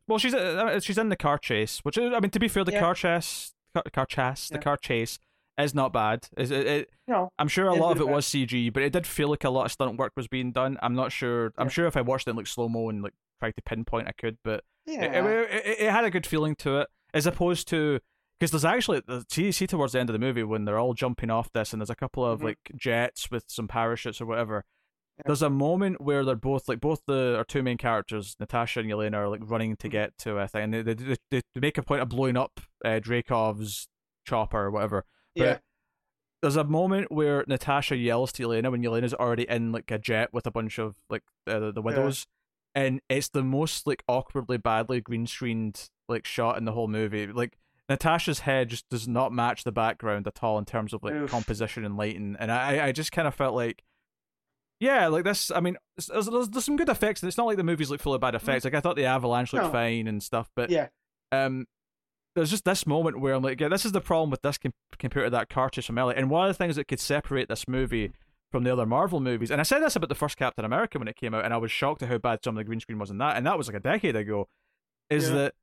well, she's uh, she's in the car chase, which, I mean, to be fair, the yeah. car chase, car, car chase, yeah. the car chase is not bad. Is it, it? No, I'm sure a lot of it was C G, but it did feel like a lot of stunt work was being done. I'm not sure. Yeah. I'm sure if I watched it in like slow mo and like tried to pinpoint, I could, but. Yeah. It, it, it had a good feeling to it, as opposed to because there's actually see see towards the end of the movie when they're all jumping off this and there's a couple of mm-hmm. like jets with some parachutes or whatever. Yeah. There's a moment where they're both like both the our two main characters, Natasha and Yelena, are like running to get to a thing, and they they, they, they make a point of blowing up uh, Dreykov's chopper or whatever. But yeah. There's a moment where Natasha yells to Yelena when Yelena's already in like a jet with a bunch of like uh, the, the widows. Yeah. And it's the most like awkwardly badly green screened like shot in the whole movie. Like Natasha's head just does not match the background at all in terms of like Oof. composition and lighting. And I, I just kind of felt like, yeah, like this. I mean, there's, there's, there's some good effects, and it's not like the movie's like full of bad effects. Like I thought the avalanche looked no. fine and stuff, but yeah, um, there's just this moment where I'm like, yeah, this is the problem with this com- compared to that cartridge from Ellie. And one of the things that could separate this movie from the other Marvel movies. And I said this about the first Captain America when it came out, and I was shocked at how bad some of the green screen was in that, and that was like a decade ago, is yeah. that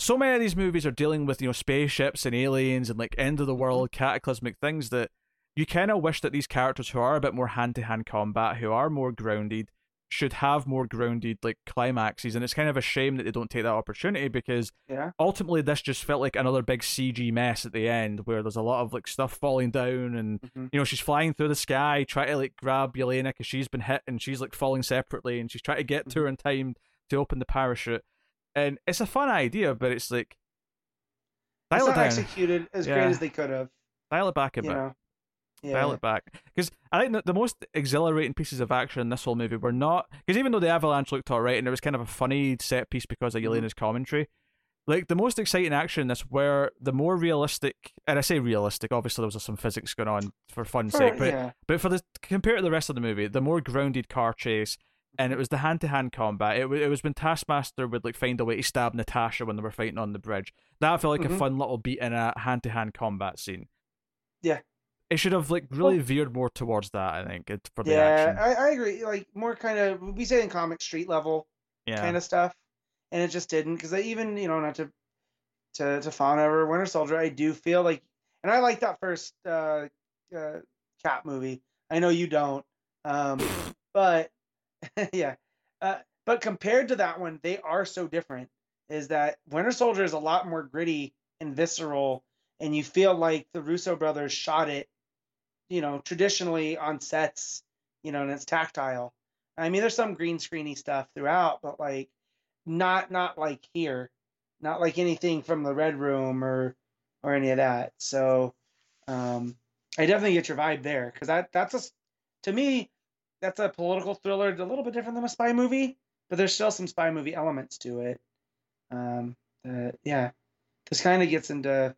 so many of these movies are dealing with, you know, spaceships and aliens and like end of the world cataclysmic things that you kind of wish that these characters who are a bit more hand-to-hand combat, who are more grounded, should have more grounded like climaxes. And it's kind of a shame that they don't take that opportunity, because yeah. ultimately this just felt like another big C G mess at the end, where there's a lot of like stuff falling down, and mm-hmm. you know, she's flying through the sky trying to like grab Yelena because she's been hit, and she's like falling separately, and she's trying to get to her in time to open the parachute. And it's a fun idea, but it's like dial it's not it executed as yeah. great as they could have. Dial it back a bit. You know? Yeah. Dial it back, because I think that the most exhilarating pieces of action in this whole movie were not, because even though the avalanche looked alright and there was kind of a funny set piece because of Yelena's commentary, like the most exciting action in this were the more realistic, and I say realistic, obviously there was some physics going on for fun's for, sake, but yeah. but for the compared to the rest of the movie, the more grounded car chase, and it was the hand-to-hand combat. It, it was when Taskmaster would like find a way to stab Natasha when they were fighting on the bridge. That felt like mm-hmm. a fun little beat in a hand-to-hand combat scene. Yeah. It should have like really well, veered more towards that, I think, for the yeah, action. Yeah, I, I agree. Like more kind of, we say in comic street level yeah. kind of stuff, and it just didn't, because even, you know, not to to to fawn over Winter Soldier, I do feel like, and I like that first uh, uh, Cap movie. I know you don't, um, but yeah, uh, but compared to that one, they are so different. Is that Winter Soldier is a lot more gritty and visceral, and you feel like the Russo brothers shot it, you know, traditionally on sets, you know, and it's tactile. I mean, there's some green screeny stuff throughout, but like not not like here, not like anything from the Red Room or or any of that. So um, I definitely get your vibe there, because that that's a, to me, that's a political thriller. It's a little bit different than a spy movie, but there's still some spy movie elements to it. Um, uh, yeah, this kind of gets into,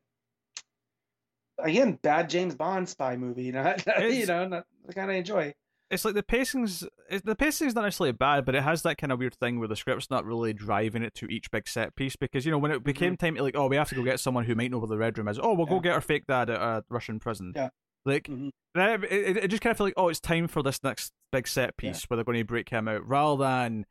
again, bad James Bond spy movie. Not, not you know, not the kind I enjoy. It's like the pacing's it's, the pacing's not necessarily bad, but it has that kind of weird thing where the script's not really driving it to each big set piece, because, you know, when it became mm-hmm. time to like, oh, we have to go get someone who might know where the Red Room is. Oh, we'll yeah. go get our fake dad at a Russian prison. Yeah. Like mm-hmm. it, it, it just kind of felt like, oh, it's time for this next big set piece yeah. where they're going to break him out, rather than,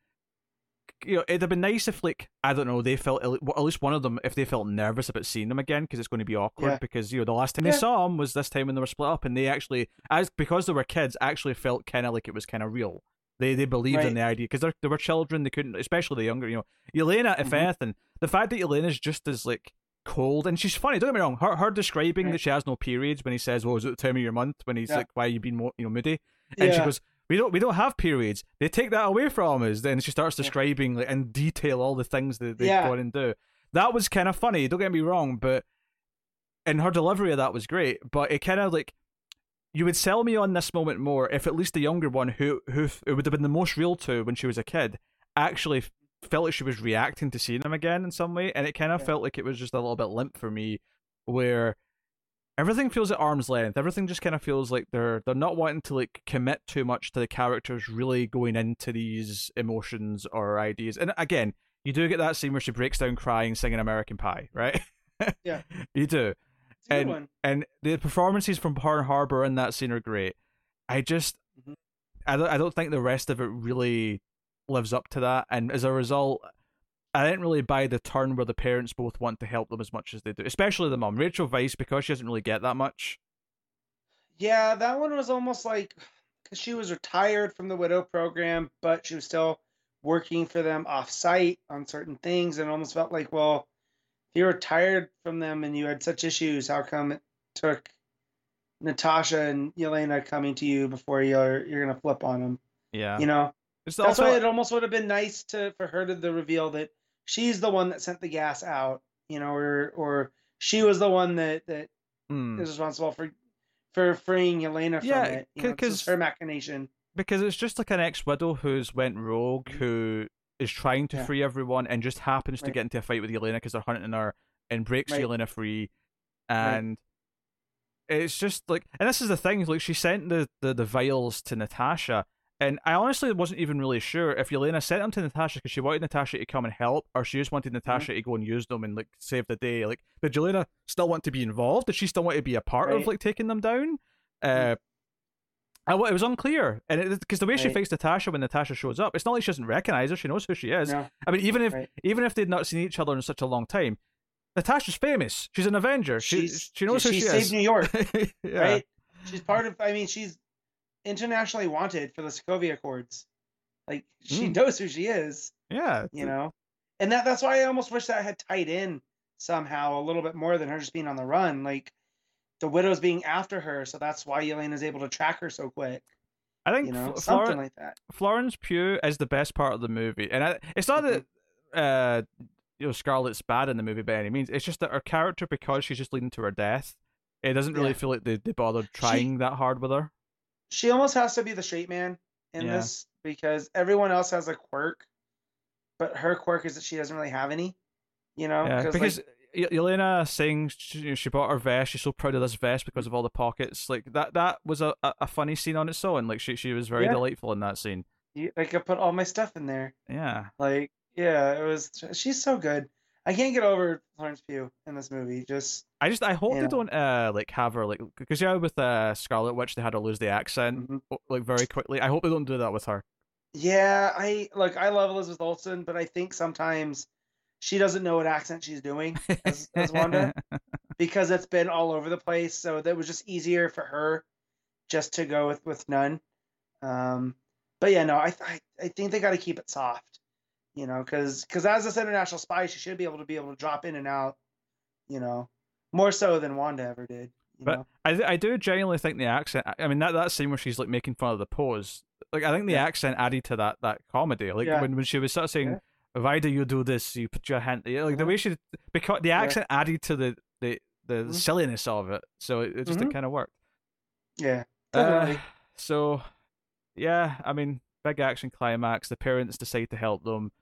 you know, it'd have been nice if, like, I don't know, they felt, at least one of them, if they felt nervous about seeing them again, because it's going to be awkward, yeah. because, you know, the last time yeah. they saw him was this time when they were split up, and they actually, as because they were kids, actually felt kind of like it was kind of real. They they believed right. in the idea, because they were children, they couldn't, especially the younger, you know, Yelena, if mm-hmm. anything, the fact that Yelena's just as, like, cold, and she's funny, don't get me wrong, her, her describing right. that she has no periods, when he says, well, is it the time of your month, when he's yeah. like, why you been, mo- you know, moody, and yeah. she goes, We don't we don't have periods. They take that away from us. Then she starts describing like, in detail all the things that they've yeah. gone and do. That was kind of funny, don't get me wrong, but and her delivery of that was great, but it kind of like, you would sell me on this moment more if at least the younger one, who who it would have been the most real to when she was a kid, actually felt like she was reacting to seeing him again in some way, and it kind of yeah. felt like it was just a little bit limp for me, where everything feels at arm's length. Everything just kind of feels like they're they're not wanting to like commit too much to the characters really going into these emotions or ideas. And again, you do get that scene where she breaks down crying, singing "American Pie," right? Yeah, you do. It's a good and one. And the performances from her and Harbour in that scene are great. I just, mm-hmm. I don't, I don't think the rest of it really lives up to that. And as a result, I didn't really buy the turn where the parents both want to help them as much as they do, especially the mom, Rachel Weisz, because she doesn't really get that much. Yeah, that one was almost like, because she was retired from the widow program, but she was still working for them off-site on certain things, and almost felt like, well, if you're retired from them and you had such issues, how come it took Natasha and Yelena coming to you before you're you're gonna flip on them? Yeah, you know, it's that's also... why it almost would have been nice to for her to the reveal that she's the one that sent the gas out, you know, or or she was the one that, that mm. is responsible for for freeing Yelena from yeah, it. Yeah, because her machination. Because it's just like an ex-widow who's went rogue, who is trying to yeah. free everyone and just happens right. to get into a fight with Yelena because they're hunting her, and breaks right. Yelena free. And right. it's just like, and this is the thing, like she sent the, the, the vials to Natasha. And I honestly wasn't even really sure if Yelena sent them to Natasha because she wanted Natasha to come and help, or she just wanted Natasha mm-hmm. to go and use them and like save the day. Like, did Yelena still want to be involved? Did she still want to be a part right. of like taking them down? Uh, I, it was unclear, and because the way right. she fights Natasha when Natasha shows up, it's not like she doesn't recognize her. She knows who she is. No. I mean, even if right. even if they'd not seen each other in such a long time, Natasha's famous. She's an Avenger. She's, she she knows she, who she, she is. She saved New York, yeah. right? She's part of. I mean, she's internationally wanted for the Sokovia Accords. Like she mm. knows who she is. Yeah, you know, and that that's why I almost wish that had tied in somehow a little bit more than her just being on the run, like. The widow's being after her, so that's why Yelena's able to track her so quick. I think you know, Fl- something Flor- like that. Florence Pugh is the best part of the movie, and I, it's not mm-hmm. that uh, you know Scarlett's bad in the movie by any means. It's just that her character, because she's just leading to her death, it doesn't really yeah. feel like they, they bothered trying she, that hard with her. She almost has to be the straight man in yeah. this because everyone else has a quirk, but her quirk is that she doesn't really have any. You know, yeah, because. Like, Yelena sings, she, she bought her vest, she's so proud of this vest because of all the pockets. Like that that was a, a funny scene on its own. Like she she was very yeah. delightful in that scene. You, like I put all my stuff in there. Yeah. Like yeah, it was she's so good. I can't get over Florence Pugh in this movie. Just I just I hope yeah. they don't uh like have her like because yeah with uh Scarlet Witch they had her lose the accent mm-hmm. like very quickly. I hope they don't do that with her. Yeah, I like I love Elizabeth Olsen, but I think sometimes she doesn't know what accent she's doing as, as Wanda because it's been all over the place. So that was just easier for her just to go with, with none. Um, but yeah, no, I I, I think they got to keep it soft, you know, because because as this international spy, she should be able to be able to drop in and out, you know, more so than Wanda ever did. You but know? I I do genuinely think the accent. I mean that that scene where she's like making fun of the pose. Like I think the yeah. accent added to that that comedy. Like yeah. when when she was sort of saying. Yeah. Why do you do this? You put your hand like mm-hmm. the way she because the accent yeah. added to the the, the mm-hmm. silliness of it, so it, it just mm-hmm. it kind of worked. Yeah. Uh, so, yeah, I mean, big action climax. The parents decide to help them.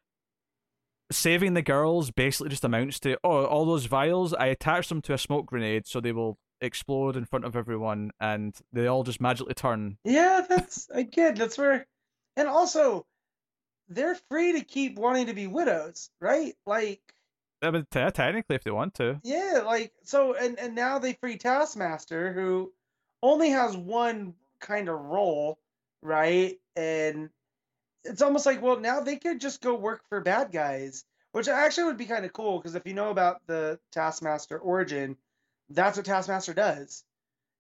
Saving the girls basically just amounts to oh, all those vials. I attach them to a smoke grenade so they will explode in front of everyone, and they all just magically turn. Yeah, that's again. That's where, and also. They're free to keep wanting to be widows, right? Like, I mean, t- technically, if they want to. Yeah, like so, and, and now they free Taskmaster, who only has one kind of role, right? And it's almost like, well, now they could just go work for bad guys, which actually would be kind of cool because if you know about the Taskmaster origin, that's what Taskmaster does.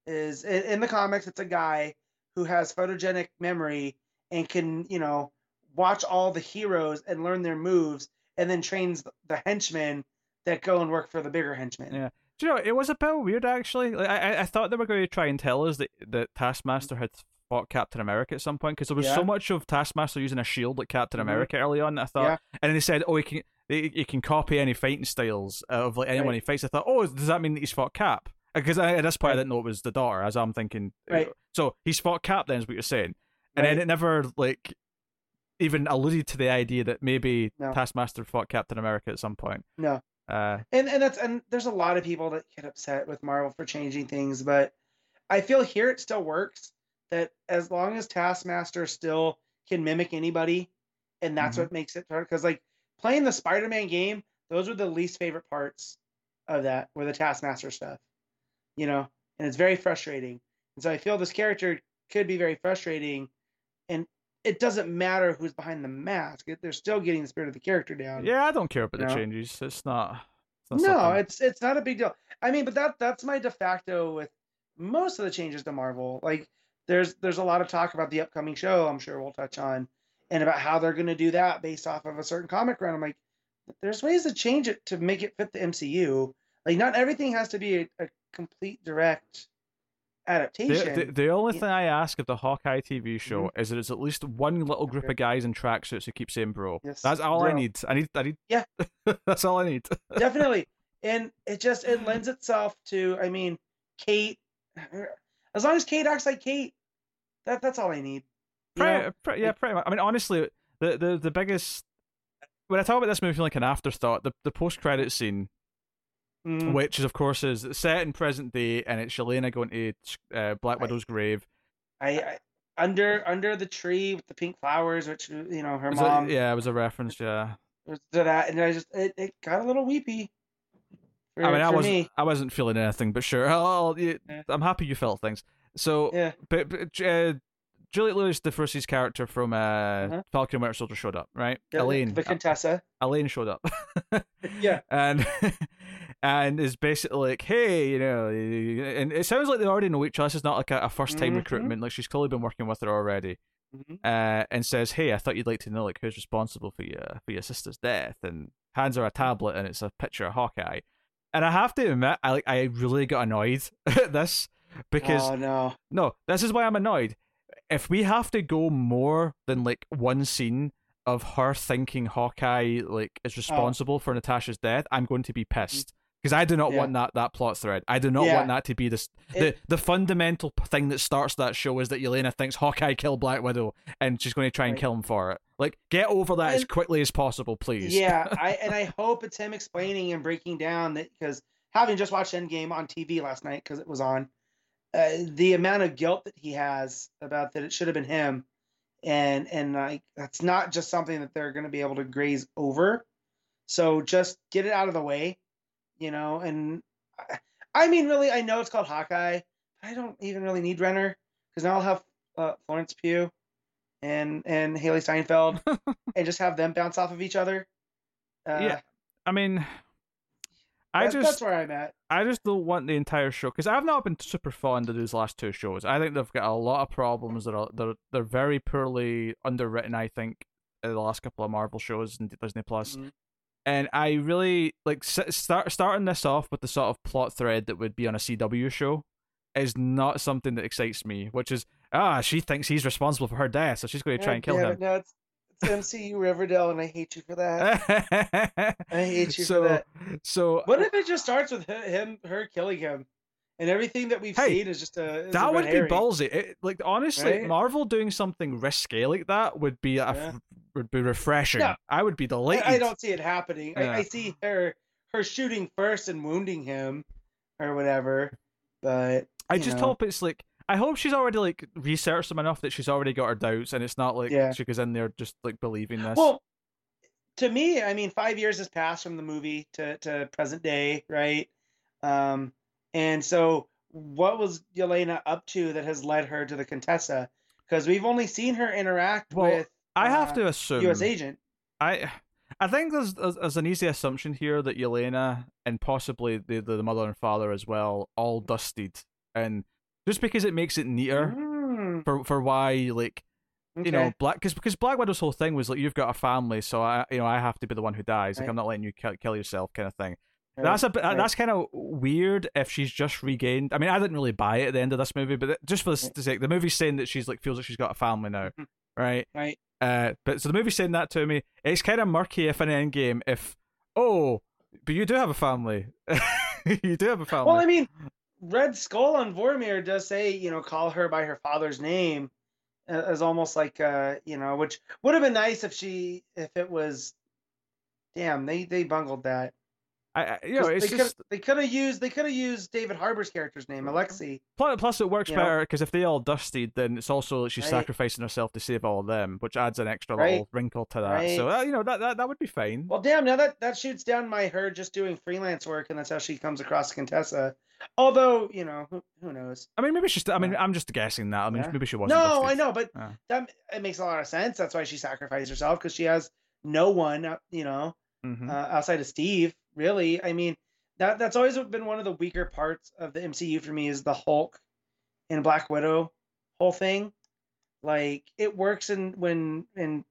Is in the comics, it's a guy who has photogenic memory and can, you know. Watch all the heroes and learn their moves, and then trains the henchmen that go and work for the bigger henchmen. Yeah, do you know it was a bit weird actually. Like, I I thought they were going to try and tell us that that Taskmaster had fought Captain America at some point because there was yeah. so much of Taskmaster using a shield like Captain mm-hmm. America early on. I thought, yeah. and then they said, oh, he can he, he can copy any fighting styles of like anyone right. he fights. I thought, oh, does that mean that he's fought Cap? Because at this point right. I didn't know it was the daughter, as I'm thinking. Right. So he's fought Cap then, is what you're saying, and right. then it never like. Even alluded to the idea that maybe no. Taskmaster fought Captain America at some point. No, uh, and and that's and there's a lot of people that get upset with Marvel for changing things, but I feel here it still works. That as long as Taskmaster still can mimic anybody, and that's mm-hmm. what makes it hard. Because like playing the Spider-Man game, those were the least favorite parts of that were the Taskmaster stuff, you know, and it's very frustrating. And so I feel this character could be very frustrating, and. It doesn't matter who's behind the mask; they're still getting the spirit of the character down. Yeah, I don't care about you know? the changes. It's not. It's not no, something... it's it's not a big deal. I mean, but that that's my de facto with most of the changes to Marvel. Like, there's there's a lot of talk about the upcoming show. I'm sure we'll touch on, and about how they're going to do that based off of a certain comic run. I'm like, there's ways to change it to make it fit the M C U. Like, not everything has to be a, a complete direct. Adaptation. The, the, the only yeah. thing I ask of the Hawkeye T V show mm-hmm. is that it's at least one little group of guys in tracksuits who keep saying "bro." Yes, that's all bro. I need. I need. I need. Yeah, that's all I need. Definitely, and it just it lends itself to. I mean, Kate. As long as Kate acts like Kate, that that's all I need. Pretty, pretty, yeah, pretty much. I mean, honestly, the the the biggest when I talk about this movie like an afterthought, the the post credit scene. Mm. Which is, of course, is set in present day, and it's Yelena going to uh, Black Widow's I, grave. I, I under under the tree with the pink flowers, which you know her was mom. It, yeah, it was a reference. Yeah, to that, and I just it, it got a little weepy. For, I mean, I wasn't I wasn't feeling anything, but sure, I'll, I'll, you, yeah. I'm happy you felt things. So, yeah. but, but uh, Juliette Lewis, the Frosties character from uh, uh-huh. Falcon and Winter Soldier, showed up, right? Yeah, Elaine, the Contessa. Uh, Elaine showed up. yeah, and and is basically like, hey, you know, and it sounds like they already know each other. This is not like a, a first time mm-hmm. recruitment. Like she's clearly been working with her already, mm-hmm. uh, and says, hey, I thought you'd like to know like who's responsible for your for your sister's death, and hands her a tablet, and it's a picture of Hawkeye. And I have to admit, I like I really got annoyed at this because oh, no, no, this is why I'm annoyed. If we have to go more than like one scene of her thinking Hawkeye like is responsible oh. for Natasha's death, I'm going to be pissed because I do not yeah. want that that plot thread. I do not yeah. want that to be this the it, the fundamental thing that starts that show is that Yelena thinks Hawkeye killed Black Widow and she's going to try and right. kill him for it. Like, get over that and, as quickly as possible, please. Yeah, I and I hope it's him explaining and breaking down that because having just watched Endgame on T V last night because it was on. Uh, the amount of guilt that he has about that it should have been him, and and like that's not just something that they're going to be able to graze over. So just get it out of the way, you know. And I, I mean, really, I know it's called Hawkeye. I don't even really need Renner because now I'll have uh, Florence Pugh and and Haley Steinfeld and just have them bounce off of each other. Uh, yeah, I mean. I that's, just, that's where I'm at. I just don't want the entire show because I've not been super fond of these last two shows. I think they've got a lot of problems that are they're they're very poorly underwritten. I think in the last couple of Marvel shows and Disney Plus, mm-hmm. and I really like start starting this off with the sort of plot thread that would be on a C W show is not something that excites me. Which is ah, she thinks he's responsible for her death, so she's going to try and kill yeah, him. No, it's- M C U Riverdale, and I hate you for that. I hate you so, for that. So, what if it just starts with him, her killing him, and everything that we've hey, seen is just a is that a would hairy. Be ballsy. It, like honestly, right? Marvel doing something risque like that would be a, yeah. would be refreshing. Yeah. I would be delighted. I, I don't see it happening. Yeah. I, I see her her shooting first and wounding him or whatever. But I just know. hope it's like. I hope she's already like researched them enough that she's already got her doubts, and it's not like yeah. she goes in there just like believing this. Well, to me, I mean, five years has passed from the movie to, to present day, right? Um, and so, what was Yelena up to that has led her to the Contessa? Because we've only seen her interact well, with I have uh, to assume U S agent. I I think there's there's an easy assumption here that Yelena and possibly the the mother and father as well all dusted and. Just because it makes it neater mm. for, for why, like, okay. you know, Black because because Black Widow's whole thing was like, you've got a family, so I, you know, I have to be the one who dies. Right. Like, I'm not letting you kill yourself, kind of thing. Right. That's a right. that's kind of weird if she's just regained. I mean, I didn't really buy it at the end of this movie, but just for the sake, right. the movie's saying that she's like feels like she's got a family now, right? Right. Uh, but so the movie's saying that to me. It's kind of murky if in Endgame, if oh, but you do have a family. You do have a family. Well, I mean. Red Skull on Vormir does say, you know, call her by her father's name as almost like, uh, you know, which would have been nice if she, if it was, damn, they, they bungled that. I, I you know, it's they just... could they could have used, they could have used David Harbour's character's name, Alexei. Plus, plus it works you better because if they all dusted, then it's also like she's right. sacrificing herself to save all of them, which adds an extra right. little wrinkle to that. Right. So, uh, you know, that, that that would be fine. Well, damn, now that, that shoots down my her just doing freelance work, and that's how she comes across Contessa. Although, you know, who, who knows? I mean, maybe she's, I mean, I'm just guessing that. I mean, yeah. maybe she wasn't. No, busted. I know, but yeah. that it makes a lot of sense. That's why she sacrificed herself because she has no one, you know, mm-hmm. uh, outside of Steve, really. I mean, that that's always been one of the weaker parts of the M C U for me is the Hulk and Black Widow whole thing. Like, it works in, when, in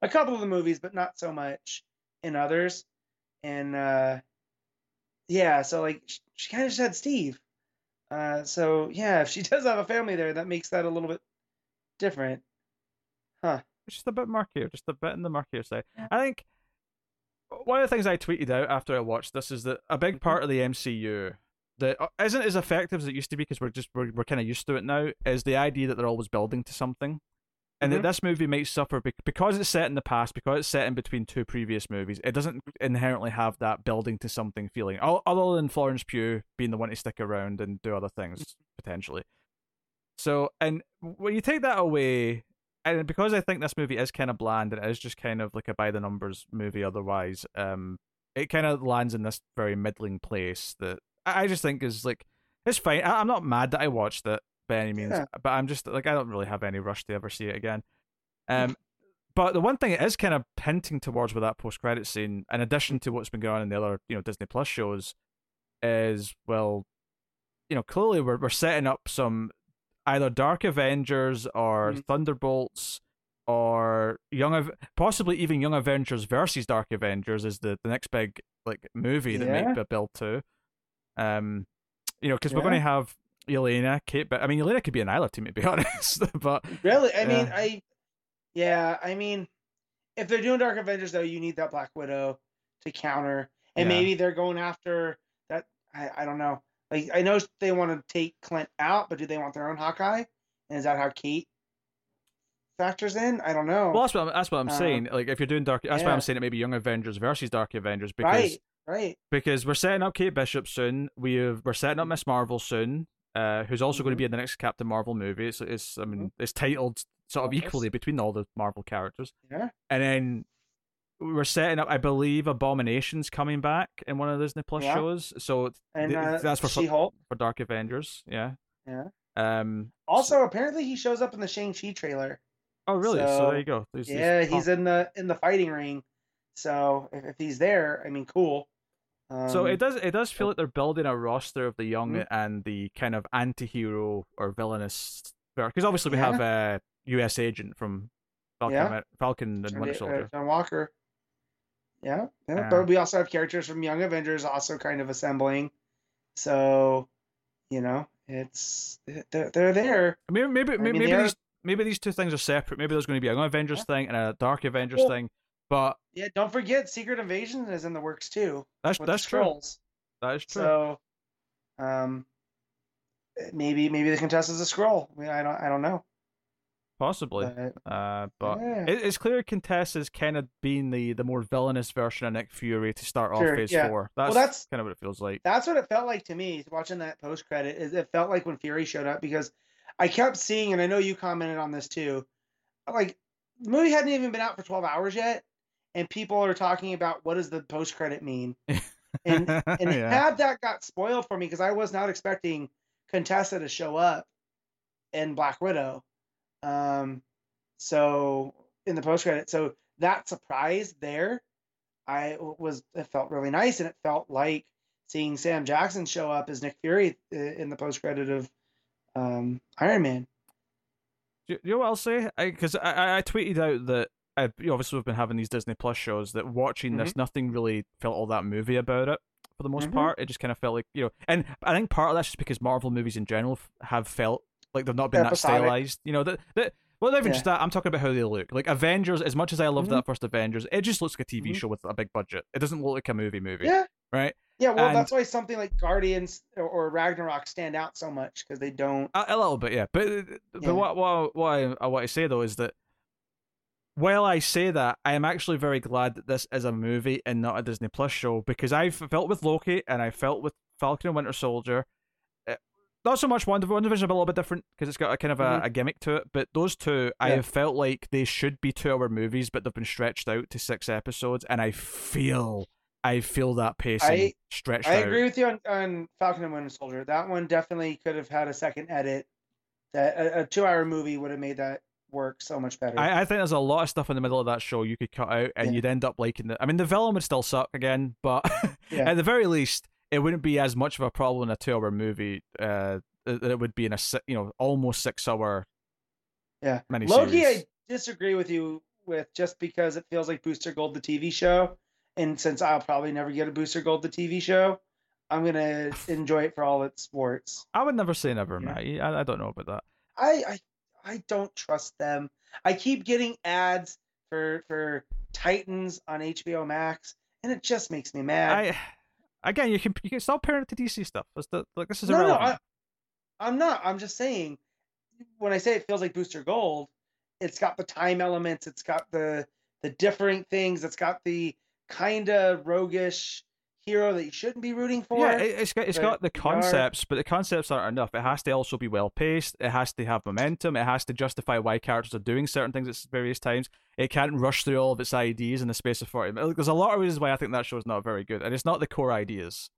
a couple of the movies, but not so much in others. And, uh, yeah, so like she, she kind of just had Steve. Uh, so yeah, if she does have a family there, that makes that a little bit different, huh? It's just a bit murkier, just a bit in the murkier side. I think one of the things I tweeted out after I watched this is that a big part of the M C U that isn't as effective as it used to be because we're just we're, we're kind of used to it now is the idea that they're always building to something, and mm-hmm. that this movie might suffer because it's set in the past, because it's set in between two previous movies. It doesn't inherently have that building to something feeling, other than Florence Pugh being the one to stick around and do other things, potentially. So, and when you take that away, and because I think this movie is kind of bland, and it is just kind of like a by-the-numbers movie otherwise, um, it kind of lands in this very middling place that I just think is like, it's fine. I'm not mad that I watched it. by any means. Yeah. But I'm just like, I don't really have any rush to ever see it again. Um, but the one thing it is kind of hinting towards with that post-credit scene, in addition to what's been going on in the other, you know, Disney Plus shows, is, well, you know, clearly we're we're setting up some either Dark Avengers or mm-hmm. Thunderbolts or young, possibly even Young Avengers versus Dark Avengers is the, the next big like movie that yeah. might be built to. Um, you know, because yeah. we're going to have Yelena, Kate. But I mean, Yelena could be an Isla team, to be honest. But really, I yeah. mean, I yeah, I mean, if they're doing Dark Avengers though, you need that Black Widow to counter, and yeah. maybe they're going after that. I, I don't know. Like, I know they want to take Clint out, but do they want their own Hawkeye? And is that how Kate factors in? I don't know. Well, that's what I'm, that's what I'm uh, saying. Like, if you're doing Dark, that's yeah. why I'm saying it may be Young Avengers versus Dark Avengers, because right, right. because we're setting up Kate Bishop soon. We've we're setting up Miss Marvel soon, uh, who's also mm-hmm. going to be in the next Captain Marvel movie. So it's, it's I mean mm-hmm. it's titled sort of equally between all the Marvel characters. Yeah. And then we're setting up, I believe, Abomination's coming back in one of the Disney Plus yeah. shows. So and, th- uh, that's for She-Hulk. for Dark Avengers. Yeah. Yeah. Um. Also, so, apparently, he shows up in the Shang-Chi trailer. Oh, really? So, so there you go. There's, yeah, there's, oh. he's in the in the fighting ring. So if, if he's there, I mean, cool. Um, so it does it does feel like they're building a roster of the young mm-hmm. and the kind of anti-hero or villainous, because obviously we yeah. have a U S agent from Falcon, yeah. Falcon and Winter Soldier, John Walker. Yeah, yeah. Um, but we also have characters from Young Avengers also kind of assembling. So, you know, it's they're, they're there. Maybe maybe I mean, maybe, maybe these maybe these two things are separate. Maybe there's going to be a Young Avengers yeah. thing and a Dark Avengers well, thing. But yeah, don't forget Secret Invasion is in the works too. That's that's true. That is true. So, um, maybe maybe the Contessa is a Skrull. I mean, I don't I don't know. Possibly, but, uh, but yeah. it, it's clear Contessa's kind of been the, the more villainous version of Nick Fury to start sure, off Phase yeah. Four. That's, well, that's kind of what it feels like. That's what it felt like to me watching that post credit. Is it felt like when Fury showed up, because I kept seeing, and I know you commented on this too, like the movie hadn't even been out for twelve hours yet, and people are talking about what does the post credit mean, and and yeah. had that got spoiled for me because I was not expecting Contessa to show up in Black Widow. Um, so in the post credit, so that surprise there, I was, it felt really nice. And it felt like seeing Sam Jackson show up as Nick Fury in the post credit of, um, Iron Man. You know what I'll say? I, cause I, I tweeted out that I, you know, obviously we've been having these Disney Plus shows that watching mm-hmm. this, nothing really felt all that movie about it for the most mm-hmm. part. It just kind of felt like, you know, and I think part of that's just because Marvel movies in general have felt like they've not been Episodic. that stylized, you know. That that well, not even yeah. just that. I'm talking about how they look. Like Avengers, as much as I love mm-hmm. that first Avengers, it just looks like a T V mm-hmm. show with a big budget. It doesn't look like a movie movie. Yeah. Right. Yeah. Well, and that's why something like Guardians or, or Ragnarok stand out so much, because they don't. A, a little bit, yeah. But yeah. but what what what I, I want to say though is that while I say that, I am actually very glad that this is a movie and not a Disney Plus show, because I've felt with Loki and I felt with Falcon and Winter Soldier. Not so much WandaVision, but a little bit different because it's got a kind of a, mm-hmm. a gimmick to it. But those two, yeah. I have felt like they should be two-hour movies, but they've been stretched out to six episodes, and I feel, I feel that pacing I, stretched I out. I agree with you on, on Falcon and Winter Soldier. That one definitely could have had a second edit. That a, a two-hour movie would have made that work so much better. I, I think there's a lot of stuff in the middle of that show you could cut out, and yeah. you'd end up liking it. I mean, the villain would still suck again, but yeah. at the very least, it wouldn't be as much of a problem in a two-hour movie uh, that it would be in a you know almost six-hour. Yeah, miniseries. Loki, I disagree with you with, just because it feels like Booster Gold, the T V show, and since I'll probably never get a Booster Gold, the T V show, I'm gonna enjoy it for all its sports. I would never say never, yeah. Matt. I, I don't know about that. I, I I don't trust them. I keep getting ads for for Titans on H B O Max, and it just makes me mad. I... Again, you can you can stop pairing it to D C stuff. That's the, like this is no, irrelevant. No, I, I'm not. I'm just saying, when I say it feels like Booster Gold, it's got the time elements, it's got the the different things, it's got the kind of roguish hero that you shouldn't be rooting for. Yeah, it, it's got it's but got the concepts, are. but the concepts aren't enough. It has to also be well paced. It has to have momentum. It has to justify why characters are doing certain things at various times. It can't rush through all of its ideas in the space of forty minutes. There's a lot of reasons why I think that show is not very good, and it's not the core ideas.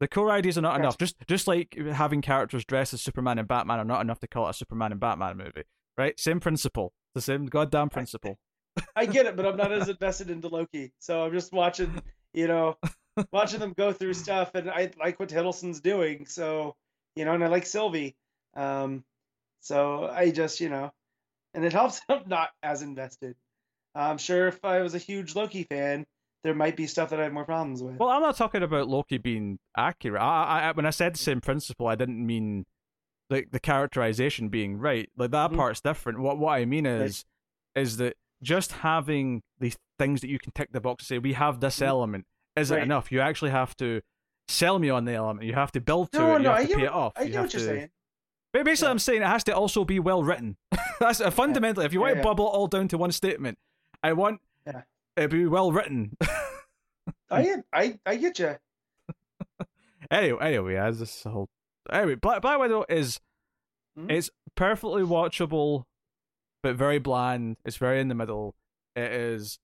The core ideas are not enough. Just just like having characters dressed as Superman and Batman are not enough to call it a Superman and Batman movie, right? Same principle. The same goddamn principle. I get it, but I'm not as invested into Loki. So I'm just watching, you know, watching them go through stuff, and I like what Hiddleston's doing. So, you know, and I like Sylvie. Um, so I just, you know, and it helps I'm not as invested. I'm sure if I was a huge Loki fan, there might be stuff that I have more problems with. Well, I'm not talking about Loki being accurate. I, I when I said the same principle, I didn't mean like the characterization being right. Like that mm-hmm. part's different. What what I mean is right. is that just having these things that you can tick the box and say we have this element isn't right. enough. You actually have to sell me on the element. You have to build to no, it. You no, have I to get, pay it off. I get what you're to... saying. But basically, yeah. I'm saying it has to also be well written. That's uh, fundamentally. Yeah. If you want yeah, to yeah. bubble it all down to one statement, I want. Yeah. It'd be well written. I, I I get you. anyway, anyway, as this whole anyway, Black Black Widow is mm-hmm. it's perfectly watchable, but very bland. It's very in the middle. It is,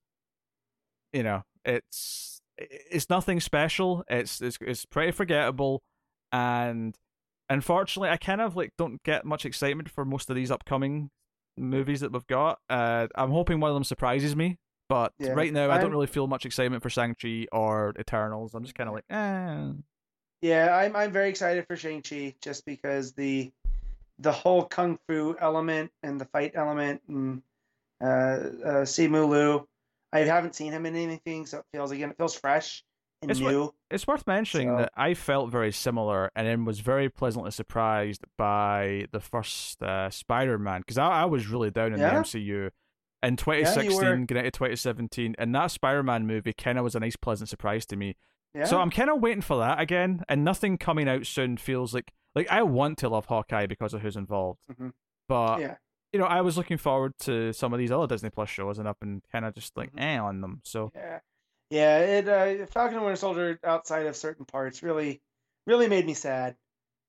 you know, it's it's nothing special. It's it's it's pretty forgettable, and unfortunately, I kind of like don't get much excitement for most of these upcoming movies that we've got. Uh, I'm hoping one of them surprises me. But yeah, right now, I don't I'm, really feel much excitement for Shang-Chi or Eternals. I'm just kind of like, eh. Yeah, I'm I'm very excited for Shang-Chi just because the the whole kung fu element and the fight element and uh, uh, Simu Liu. I haven't seen him in anything, so it feels again, it feels fresh and it's new. Wor- it's worth mentioning so. that I felt very similar and then was very pleasantly surprised by the first uh, Spider-Man because I, I was really down in yeah. the M C U. In twenty sixteen, yeah, getting into twenty seventeen, and that Spider-Man movie kind of was a nice, pleasant surprise to me. Yeah. So I'm kind of waiting for that again, and nothing coming out soon feels like... Like, I want to love Hawkeye because of who's involved, mm-hmm. but, yeah. you know, I was looking forward to some of these other Disney Plus shows, and I've been kind of just like, mm-hmm. eh, on them, so... Yeah, yeah. It uh, Falcon and Winter Soldier, outside of certain parts, really, really made me sad,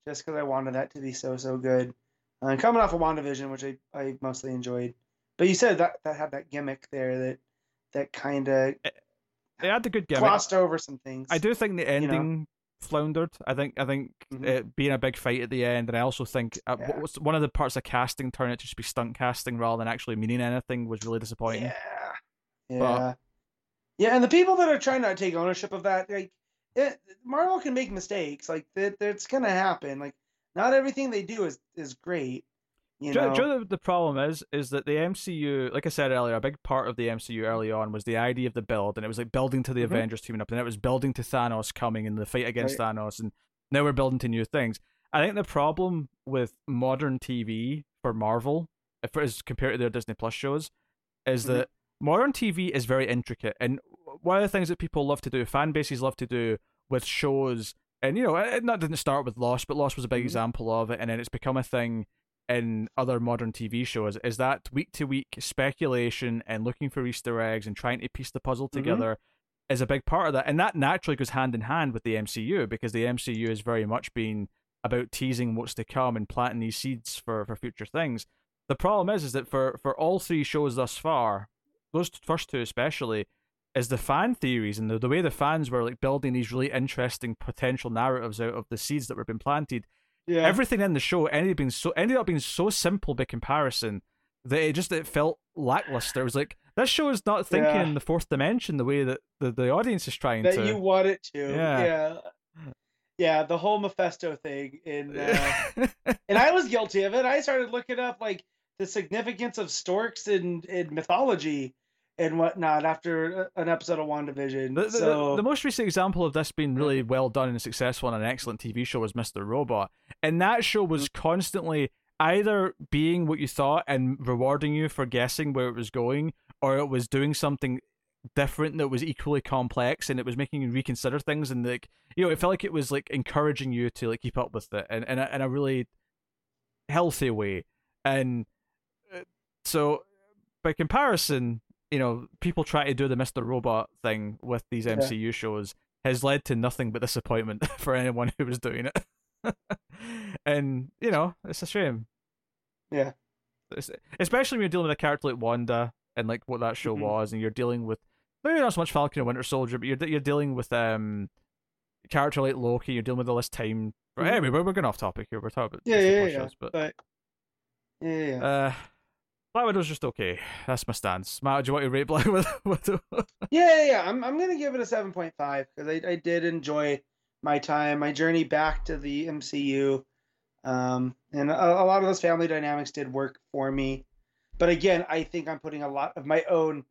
just because I wanted that to be so, so good. Uh, coming off of WandaVision, which I, I mostly enjoyed, but you said that, that had that gimmick there that that kind of they had the good gimmick. Glossed over some things. I do think the ending you know? floundered. I think I think mm-hmm. it being a big fight at the end, and I also think yeah. uh, one of the parts of casting turned out to just be stunt casting rather than actually meaning anything was really disappointing. Yeah, yeah, but, yeah. And the people that are trying to take ownership of that, like it, Marvel can make mistakes. Like that, it's gonna happen. Like not everything they do is, is great. You know? Do, do the problem is is that the M C U, like I said earlier, a big part of the M C U early on was the idea of the build, and it was like building to the mm-hmm. Avengers teaming up, and it was building to Thanos coming and the fight against right. Thanos, and now we're building to new things. I think the problem with modern T V for Marvel, if it is compared to their Disney Plus shows, is mm-hmm. that modern T V is very intricate, and one of the things that people love to do, fan bases love to do with shows, and you know, it not didn't start with Lost, but Lost was a big mm-hmm. example of it, and then it's become a thing in other modern T V shows, is that week-to-week speculation and looking for Easter eggs and trying to piece the puzzle together mm-hmm. is a big part of that. And that naturally goes hand in hand with the M C U, because the M C U has very much been about teasing what's to come and planting these seeds for, for future things. The problem is, is that for, for all three shows thus far, those first two especially, is the fan theories and the, the way the fans were like building these really interesting potential narratives out of the seeds that were being planted. Yeah. Everything in the show ended being so ended up being so simple by comparison that it just it felt lackluster. It was like this show is not thinking yeah. in the fourth dimension the way that the, the audience is trying that to. That you want it to. Yeah. yeah. Yeah, the whole Mephisto thing in uh, and I was guilty of it. I started looking up like the significance of storks in, in mythology and whatnot after an episode of WandaVision. The, the, so... the, the most recent example of this being really well done and successful on an excellent T V show was Mister Robot. And that show was constantly either being what you thought and rewarding you for guessing where it was going, or it was doing something different that was equally complex, and it was making you reconsider things, and like, you know, it felt like it was like encouraging you to like keep up with it in, in, a, in a really healthy way. And so by comparison, you know, people try to do the Mister Robot thing with these M C U yeah. shows has led to nothing but disappointment for anyone who was doing it. And, you know, it's a shame. Yeah. It's, especially when you're dealing with a character like Wanda and, like, what that show mm-hmm. was, and you're dealing with, maybe not so much Falcon and Winter Soldier, but you're you're dealing with um character like Loki, you're dealing with all this time. But anyway, we're going off topic here. We're talking about yeah, yeah, yeah. Shows, but right. yeah, yeah. Uh, Black Widow's just okay. That's my stance. Matt, do you want to rate Black Widow? yeah, yeah, yeah. I'm I'm gonna give it a seven point five because I I did enjoy my time, my journey back to the M C U, um, and a, a lot of those family dynamics did work for me. But again, I think I'm putting a lot of my own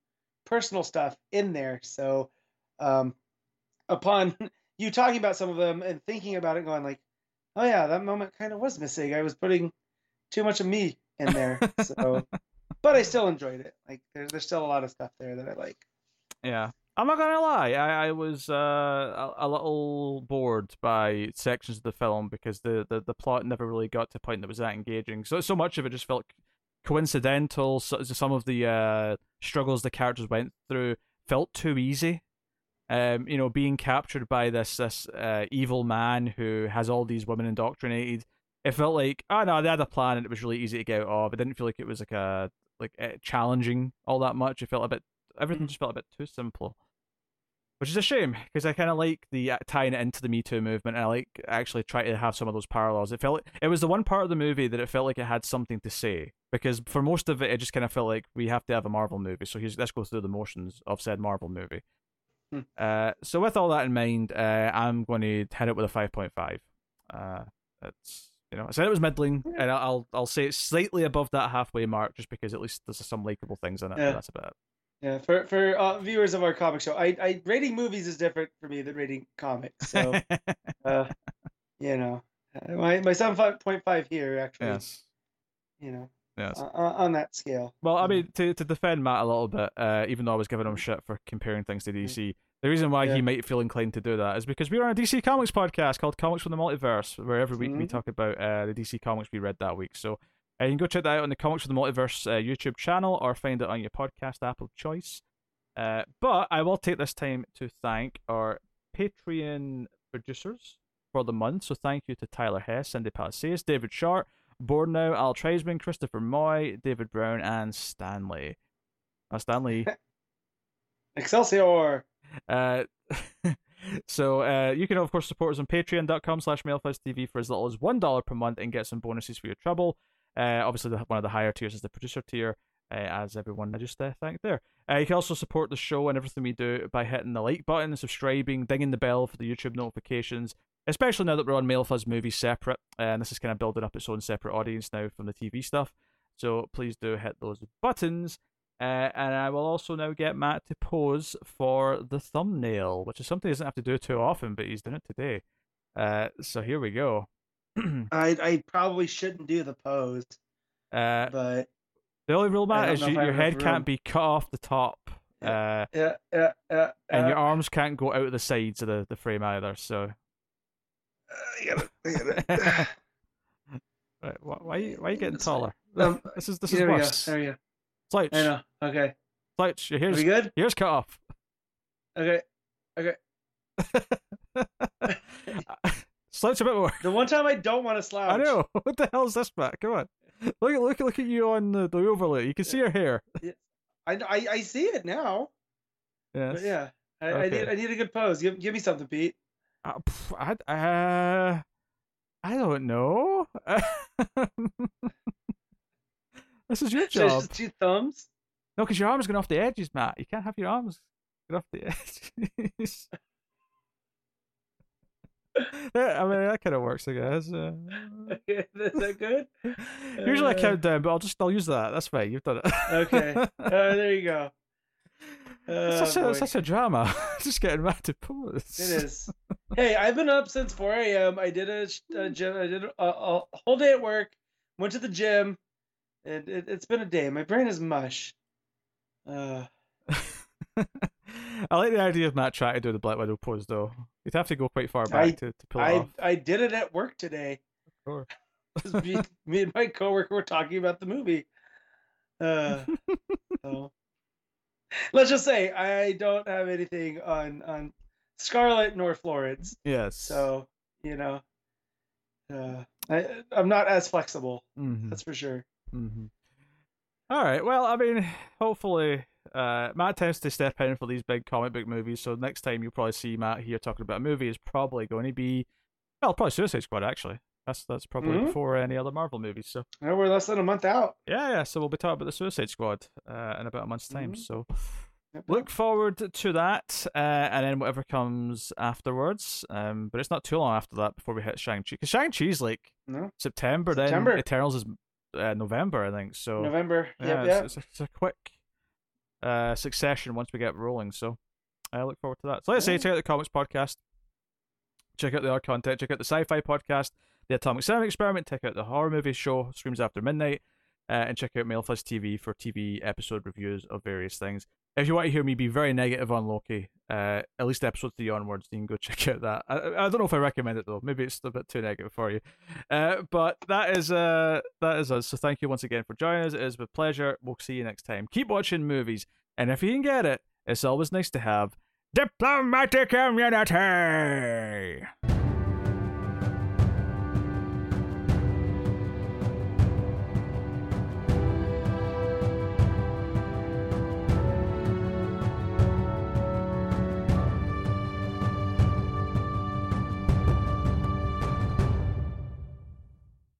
personal stuff in there. So, um, upon you talking about some of them and thinking about it, going like, oh yeah, that moment kind of was missing. I was putting too much of me in there. So. But I still enjoyed it. Like there's there's still a lot of stuff there that I like. Yeah, I'm not gonna lie. I, I was uh, a, a little bored by sections of the film because the, the, the plot never really got to a point that was that engaging. So so much of it just felt coincidental. So, some of the uh, struggles the characters went through felt too easy. Um, you know, being captured by this this uh, evil man who has all these women indoctrinated. It felt like, oh no, they had a plan and it was really easy to get out of. It didn't feel like it was like a like uh, challenging all that much. It felt a bit, everything just felt a bit too simple, which is a shame because I kind of like the uh, tying it into the Me Too movement. And I like actually try to have some of those parallels. It felt like, it was the one part of the movie that it felt like it had something to say, because for most of it, it just kind of felt like we have to have a Marvel movie, so here's, let's go through the motions of said Marvel movie. Hmm. Uh, so with all that in mind, uh, I'm going to head it with a five point five. Uh, it's You know, I said it was middling, yeah. and I'll I'll say it's slightly above that halfway mark, just because at least there's some likable things in it. Yeah. And that's about it. Yeah, for for uh, viewers of our comic show, I I rating movies is different for me than rating comics. So, uh, you know, my my seven point five here actually. Yes. You know. Yes. Uh, on that scale. Well, I mean, to to defend Matt a little bit, uh, even though I was giving him shit for comparing things to D C. Mm-hmm. The reason why yeah. he might feel inclined to do that is because we are on a D C Comics podcast called Comics from the Multiverse, where every week mm-hmm. we talk about uh, the D C Comics we read that week. So uh, you can go check that out on the Comics from the Multiverse uh, YouTube channel, or find it on your podcast app of choice. Uh, but I will take this time to thank our Patreon producers for the month. So thank you to Tyler Hess, Cindy Palacios, David Sharp, Bornow, Al Treisman, Christopher Moy, David Brown, and Stanley. Uh, Stanley. Excelsior! Uh, so uh, you can of course support us on patreon dot com slash mailfuzz T V for as little as one dollar per month and get some bonuses for your trouble. Uh, obviously the, one of the higher tiers is the producer tier, uh, as everyone I just uh, thanked there. Uh, you can also support the show and everything we do by hitting the like button, subscribing, dinging the bell for the YouTube notifications, especially now that we're on Mailfuzz Movies separate, uh, and this is kind of building up its own separate audience now from the T V stuff, so please do hit those buttons. Uh, and I will also now get Matt to pose for the thumbnail, which is something he doesn't have to do too often, but he's done it today. Uh, so here we go. I I probably shouldn't do the pose, uh, but the only rule, Matt, is you, your head can't be cut off the top, yeah, uh, yeah, yeah, yeah, and yeah. your arms can't go out of the sides of the, the frame either. So. Uh, you gotta, you gotta. Right, why, why are you why are you getting That's taller? Um, this is this is worse. There we go. Slouch. I know. Okay. Slouch. Your hair's, good? Your hair's cut off. Okay. Okay. Slouch a bit more. The one time I don't want to slouch. I know. What the hell is this, Matt? Come on. Look at look at look at you on the, the overlay. You can see your hair. Yeah. I, I I see it now. Yes. But yeah. I, okay. I need I need a good pose. Give give me something, Pete. Uh, I uh, I don't know. This is your job. So it's just two thumbs? No, because your arm's going off the edges, Matt. You can't have your arms going off the edges. Yeah, I mean, that kind of works, I guess. Uh... Okay, is that good? Usually uh... I count down, but I'll just I'll use that. That's fine. You've done it. Okay. Uh, there you go. Uh, it's, such a, it's such a drama. Just getting Matt to pause. It is. Hey, I've been up since four a.m. I did a, a gym. I did a, a whole day at work. Went to the gym. It, it, it's been a day. My brain is mush. Uh. I like the idea of Matt trying to do the Black Widow pose, though. You'd have to go quite far back I, to, to pull it I, off. I did it at work today. Of course. me, me and my coworker were talking about the movie. Uh, so. Let's just say I don't have anything on, on Scarlett nor Florence. Yes. So, you know, uh, I, I'm not as flexible. Mm-hmm. That's for sure. Mm-hmm. All right. Well, I mean, hopefully Uh, Matt tends to step in for these big comic book movies, so next time you'll probably see Matt here talking about a movie is probably going to be, well, probably Suicide Squad, actually. That's that's probably mm-hmm. before any other Marvel movies. So yeah, we're less than a month out. Yeah, yeah. So we'll be talking about the Suicide Squad uh, in about a month's time. Mm-hmm. So yep. look forward to that, uh, and then whatever comes afterwards. Um, but it's not too long after that before we hit Shang-Chi. Because Shang-Chi's like no. September, September. Then Eternals is uh, November, I think. So November. Yeah, yep, yep. It's, it's, a, it's a quick uh, succession once we get rolling. So I look forward to that. So let's yeah. say check out the Comics Podcast. Check out the other content. Check out the Sci-Fi Podcast. The Atomic Cinema Experiment, check out the horror movie show, Screams After Midnight, uh, and check out Mailfuzz T V for T V episode reviews of various things. If you want to hear me be very negative on Loki, uh, at least episode three onwards, you can go check out that. I, I don't know if I recommend it, though. Maybe it's a bit too negative for you. Uh, but that is uh, that is us. So thank you once again for joining us. It is with pleasure. We'll see you next time. Keep watching movies. And if you can get it, it's always nice to have diplomatic immunity.